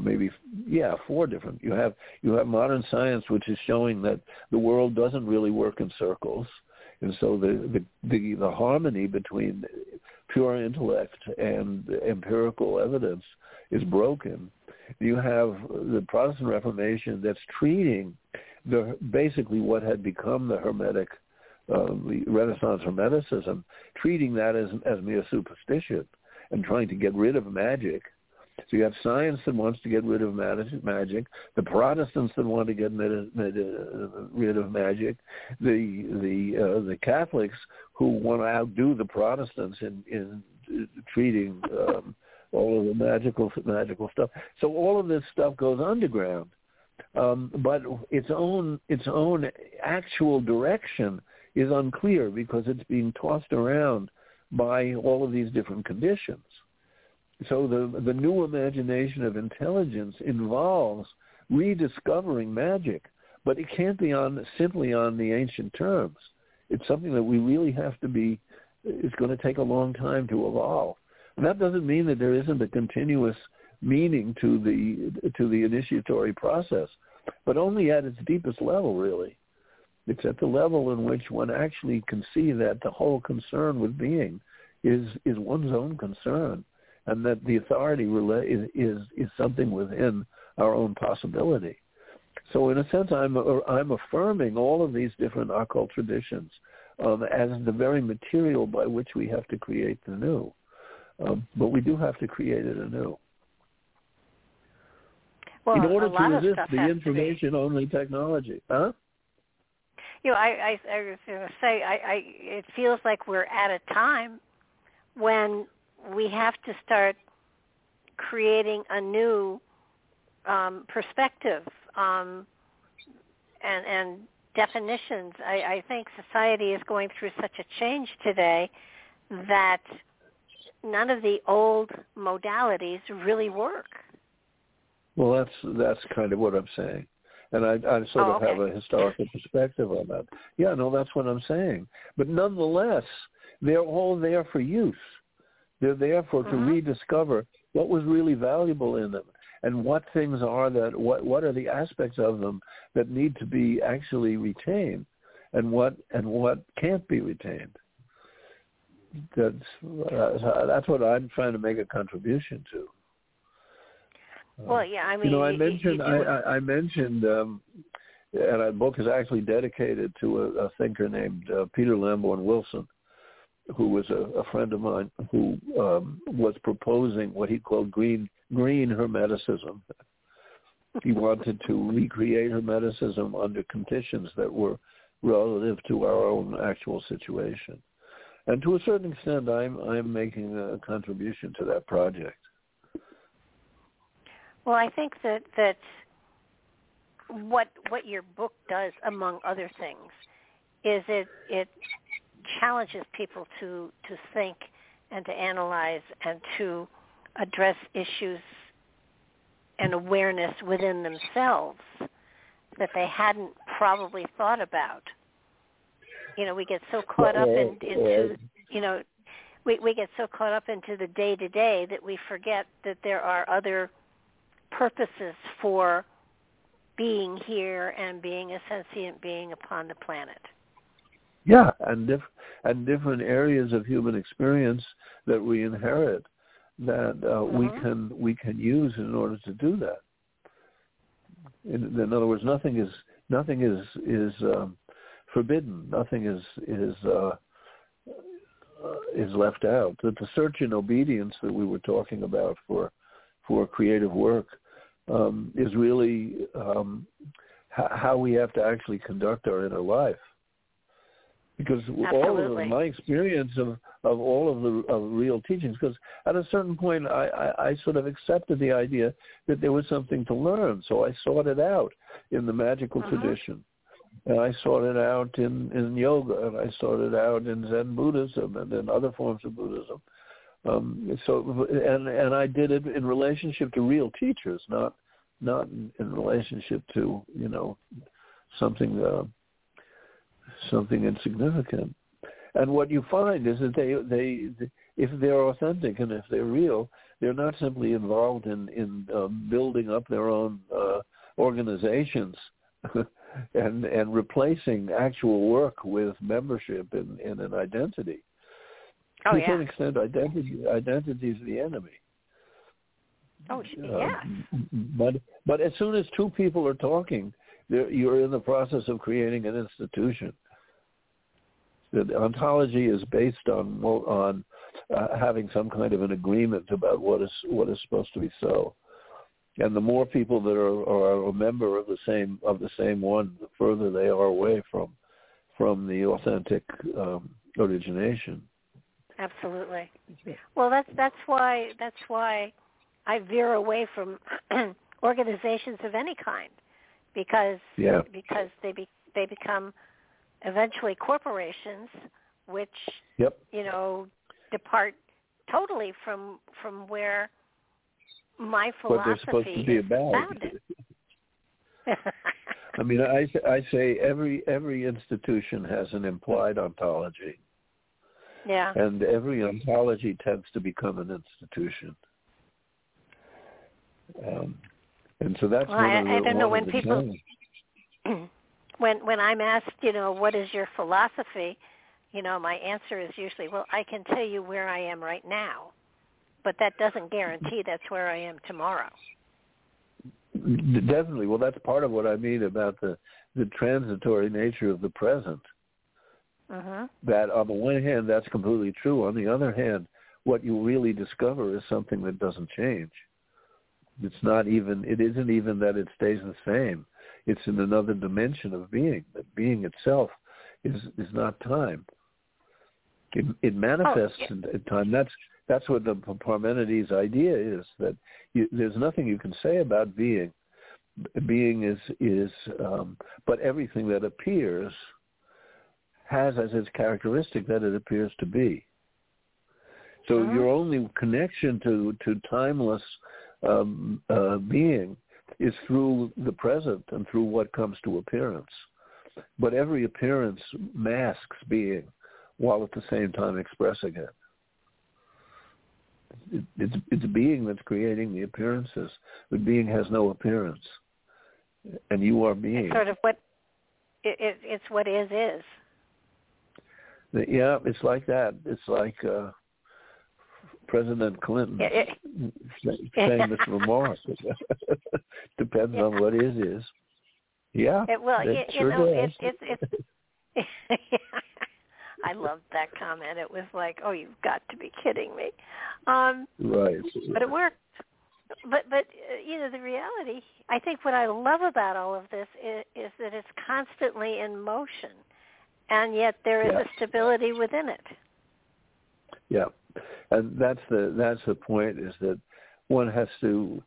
Maybe yeah, four different. You have you have modern science, which is showing that the world doesn't really work in circles, and so the the, the, the harmony between pure intellect and empirical evidence is broken. You have the Protestant Reformation that's treating the basically what had become the Hermetic, uh, the Renaissance Hermeticism, treating that as as mere superstition and trying to get rid of magic. So you have science that wants to get rid of magic, the Protestants that want to get rid of magic, the the uh, the Catholics who want to outdo the Protestants in in treating um, all of the magical magical stuff. So all of this stuff goes underground, um, but its own its own actual direction is unclear because it's being tossed around by all of these different conditions. So the the new imagination of intelligence involves rediscovering magic, but it can't be on simply on the ancient terms. It's something that we really have to be, it's going to take a long time to evolve. And that doesn't mean that there isn't a continuous meaning to the to the initiatory process, but only at its deepest level, really. It's at the level in which one actually can see that the whole concern with being is, is one's own concern, and that the authority is, is is something within our own possibility. So in a sense, I'm I'm affirming all of these different occult traditions um, as the very material by which we have to create the new. Um, but we do have to create it anew. Well, in order to resist the information-only technology. Huh? You know, I, I, I was going to say, I, I, it feels like we're at a time when we have to start creating a new um, perspective um, and, and definitions. I, I think society is going through such a change today that none of the old modalities really work. Well, that's that's kind of what I'm saying. And I, I sort oh, of okay. have a historical perspective on that. Yeah, no, that's what I'm saying. But nonetheless, they're all there for use. They're there for mm-hmm. to rediscover what was really valuable in them and what things are that, what, what are the aspects of them that need to be actually retained and what and what can't be retained. That's, uh, that's what I'm trying to make a contribution to. Well, yeah, I mean, you know, I mentioned, you, you I, I mentioned, um, and our book is actually dedicated to a, a thinker named uh, Peter Lamborn Wilson, who was a, a friend of mine who um, was proposing what he called green green Hermeticism. He wanted to recreate Hermeticism under conditions that were relative to our own actual situation, and to a certain extent, I'm I'm making a contribution to that project. Well, I think that, that what what your book does, among other things, is it it challenges people to, to think and to analyze and to address issues and awareness within themselves that they hadn't probably thought about. You know, we get so caught up in, into you know we we get so caught up into the day to day that we forget that there are other purposes for being here and being a sentient being upon the planet. Yeah, and diff- and different areas of human experience that we inherit that uh, mm-hmm. we can we can use in order to do that. In, in other words, nothing is nothing is is um, forbidden. Nothing is is uh, is left out. That the search and obedience that we were talking about for for creative work. Um, is really um, h- how we have to actually conduct our inner life, because Absolutely. all of them, my experience of, of all of the of real teachings. Because at a certain point, I, I, I sort of accepted the idea that there was something to learn, so I sought it out in the magical uh-huh. tradition, and I sought it out in, in yoga, and I sought it out in Zen Buddhism and in other forms of Buddhism. Um, so and and I did it in relationship to real teachers, not not in, in relationship to you know something uh, something insignificant. And what you find is that they they if they're authentic and if they're real, they're not simply involved in in uh, building up their own uh, organizations and and replacing actual work with membership in, in an identity. Oh, to yeah. some extent, identity identity is the enemy. Oh, yeah. Uh, but but as soon as two people are talking, you're in the process of creating an institution. The ontology is based on on uh, having some kind of an agreement about what is what is supposed to be so. And the more people that are, are a member of the same of the same one, the further they are away from from the authentic um, origination. Absolutely. Well, that's that's why that's why I veer away from organizations of any kind, because yeah. because they be, they become eventually corporations, which yep. you know depart totally from from where my philosophy what they're supposed to be about. Founded. I mean, I I say every every institution has an implied ontology. Yeah. And every ontology tends to become an institution. Um, and so that's well, one I, of the I don't know when people, when, when I'm asked, you know, what is your philosophy, you know, my answer is usually, well, I can tell you where I am right now, but that doesn't guarantee that's where I am tomorrow. Definitely. Well, that's part of what I mean about the, the transitory nature of the present. Uh-huh. That on the one hand, that's completely true. On the other hand, what you really discover is something that doesn't change. It's not even, it isn't even that it stays the same. It's in another dimension of being. That being itself is, is not time. It, it manifests oh, yeah. in, in time. That's that's what the Parmenides idea is, that you, there's nothing you can say about being. Being is, is um, but everything that appears has as its characteristic that it appears to be. So uh-huh. your only connection to, to timeless um, uh, being is through the present and through what comes to appearance. But every appearance masks being while at the same time expressing it. It, it's, it's being that's creating the appearances, but being has no appearance, and you are being. It's sort of what it, it, it's what is is. Yeah, it's like that. It's like uh, President Clinton it, it, famous remark. Depends yeah. on what is is. Yeah, it will. It, it sure you know, does. It, it, it, it, yeah. I loved that comment. It was like, "Oh, you've got to be kidding me!" Um, right. But it worked. But but you know, the reality. I think what I love about all of this is, is that it's constantly in motion, and yet there is yeah. a stability within it. Yeah, and that's the that's the point. Is that one has to.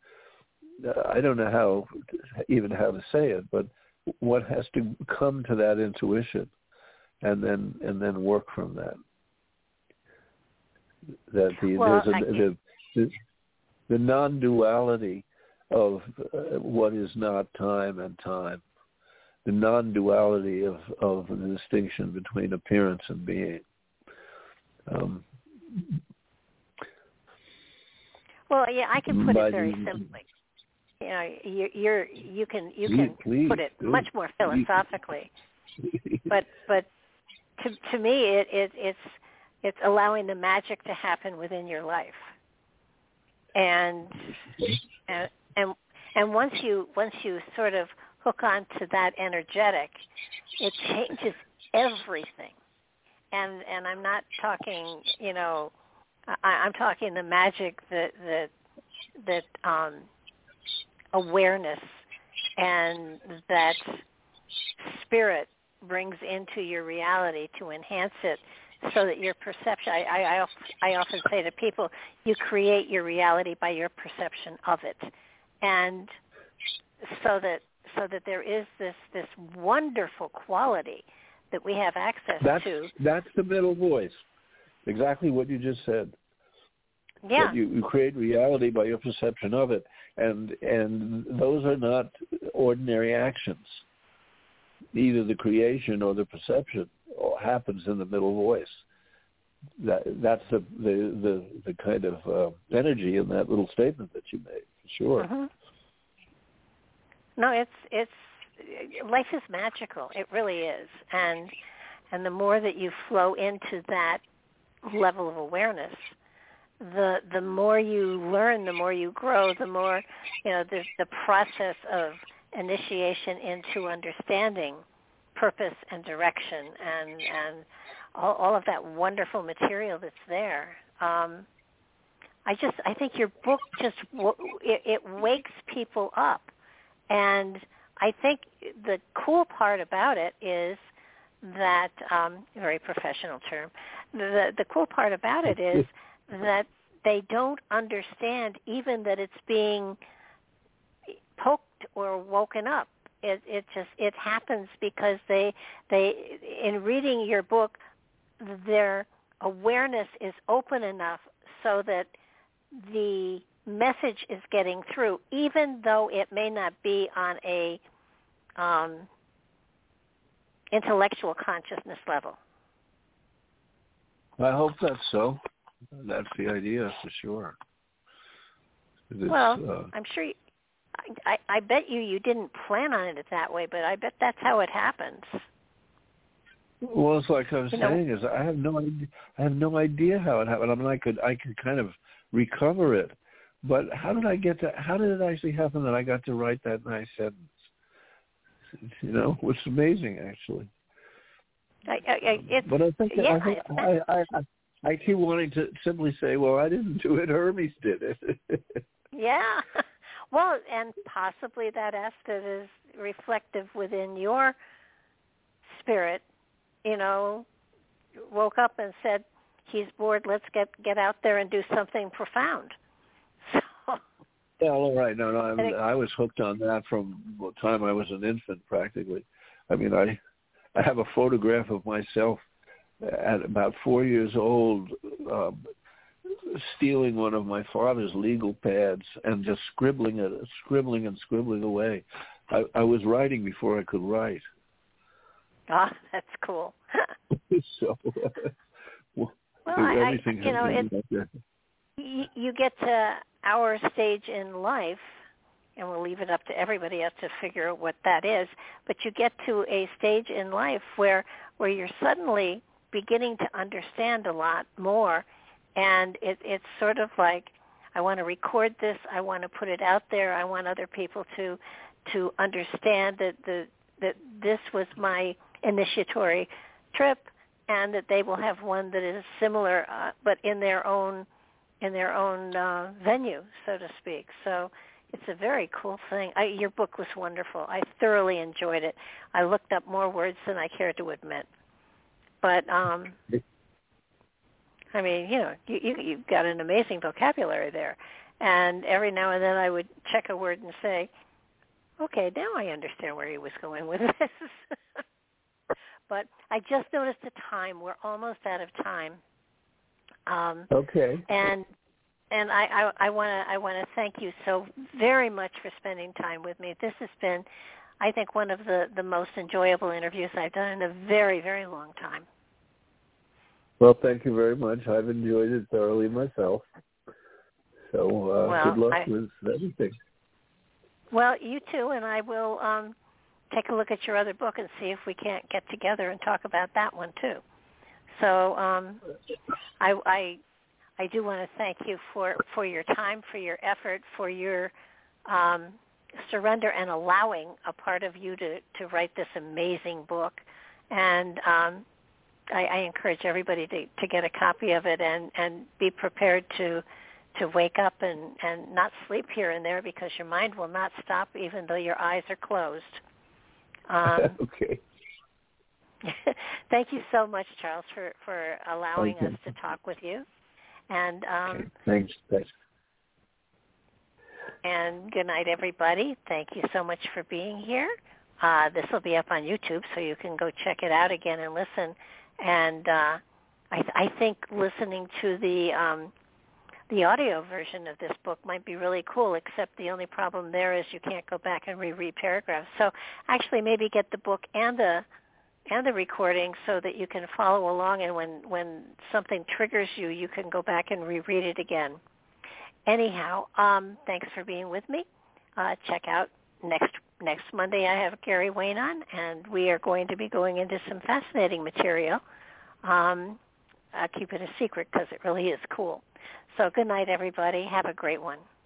I don't know how even how to say it, but one has to come to that intuition. And then and then work from that. That the well, there's a, the, the the non-duality of uh, what is not time and time, the non-duality of, of the distinction between appearance and being. Um, well, yeah, I can put it very simply. You know, you, you're you can you please, can please, put it please, much more philosophically, but but. To, to me, it, it, it's it's allowing the magic to happen within your life, and and and, and once you once you sort of hook on to that energetic, it changes everything. And and I'm not talking, you know, I, I'm talking the magic that that that um, awareness and that spirit brings into your reality to enhance it, so that your perception. I, I, I often say to people, you create your reality by your perception of it, and so that so that there is this this wonderful quality that we have access that's, to. That's the middle voice, exactly what you just said. Yeah, you, you create reality by your perception of it, and and those are not ordinary actions. Either the creation or the perception happens in the middle voice. That that's the the the, the kind of uh, energy in that little statement that you made. For sure. Uh-huh. No, it's it's life is magical. It really is, and and the more that you flow into that level of awareness, the the more you learn, the more you grow, the more you know. There's the process of initiation into understanding, purpose and direction, and and all, all of that wonderful material that's there. Um, I just I think your book just it, it wakes people up, and I think the cool part about it is that um, very professional term. The the cool part about it is that they don't understand even that it's being poked or woken up. It, it just it happens because they they in reading your book, their awareness is open enough so that the message is getting through, even though it may not be on a um, intellectual consciousness level. I hope that's so. That's the idea for sure. Well, uh, I'm sure. You, I, I bet you you didn't plan on it that way, but I bet that's how it happens. Well, it's like I was you saying know? is I have no idea, I have no idea how it happened. I mean, I could I could kind of recover it, but how did I get to? How did it actually happen that I got to write that nice sentence? You know, which is amazing actually. I, I, it's, but I think that, yeah, I, think I, I I I keep wanting to simply say, well, I didn't do it. Hermes did it. Yeah. Well, and possibly that aspect is reflective within your spirit, you know, woke up and said, he's bored, let's get, get out there and do something profound. So, yeah, all right. No, no, I'm, it, I was hooked on that from the time I was an infant practically. I mean, I, I have a photograph of myself at about four years old, um, stealing one of my father's legal pads and just scribbling it, scribbling and scribbling away. I, I was writing before I could write. Ah, that's cool. so, well, well I, I, you know, it, you, you get to our stage in life, and we'll leave it up to everybody else to figure out what that is, but you get to a stage in life where where you're suddenly beginning to understand a lot more, and it, it's sort of like, I want to record this, I want to put it out there, I want other people to to understand that the that this was my initiatory trip, and that they will have one that is similar, uh, but in their own in their own uh, venue, so to speak. So it's a very cool thing. I, your book was wonderful. I thoroughly enjoyed it. I looked up more words than I care to admit, but um, I mean, you know, you, you, you've got an amazing vocabulary there, and every now and then I would check a word and say, okay, now I understand where he was going with this. But I just noticed the time. We're almost out of time. Um, okay. And and I I want to I want to thank you so very much for spending time with me. This has been, I think, one of the, the most enjoyable interviews I've done in a very, very long time. Well, thank you very much. I've enjoyed it thoroughly myself. So uh, well, good luck I, with everything. Well, you too, and I will um, take a look at your other book and see if we can't get together and talk about that one too. So um, I, I I do want to thank you for, for your time, for your effort, for your um, surrender and allowing a part of you to, to write this amazing book. And um, I, I encourage everybody to, to get a copy of it and, and be prepared to to wake up and, and not sleep here and there, because your mind will not stop even though your eyes are closed. Um, okay. Thank you so much, Charles, for, for allowing okay. us to talk with you. And um, okay. Thanks. Thanks. And good night, everybody. Thank you so much for being here. Uh, this will be up on YouTube, so you can go check it out again and listen. And uh, I, I think listening to the... Um, The audio version of this book might be really cool, except the only problem there is you can't go back and reread paragraphs. So actually maybe get the book and the and the recording so that you can follow along, and when, when something triggers you, you can go back and reread it again. Anyhow, um, thanks for being with me. Uh, check out next next Monday. I have Gary Wayne on, and we are going to be going into some fascinating material. Um, I'll keep it a secret because it really is cool. So good night, everybody. Have a great one.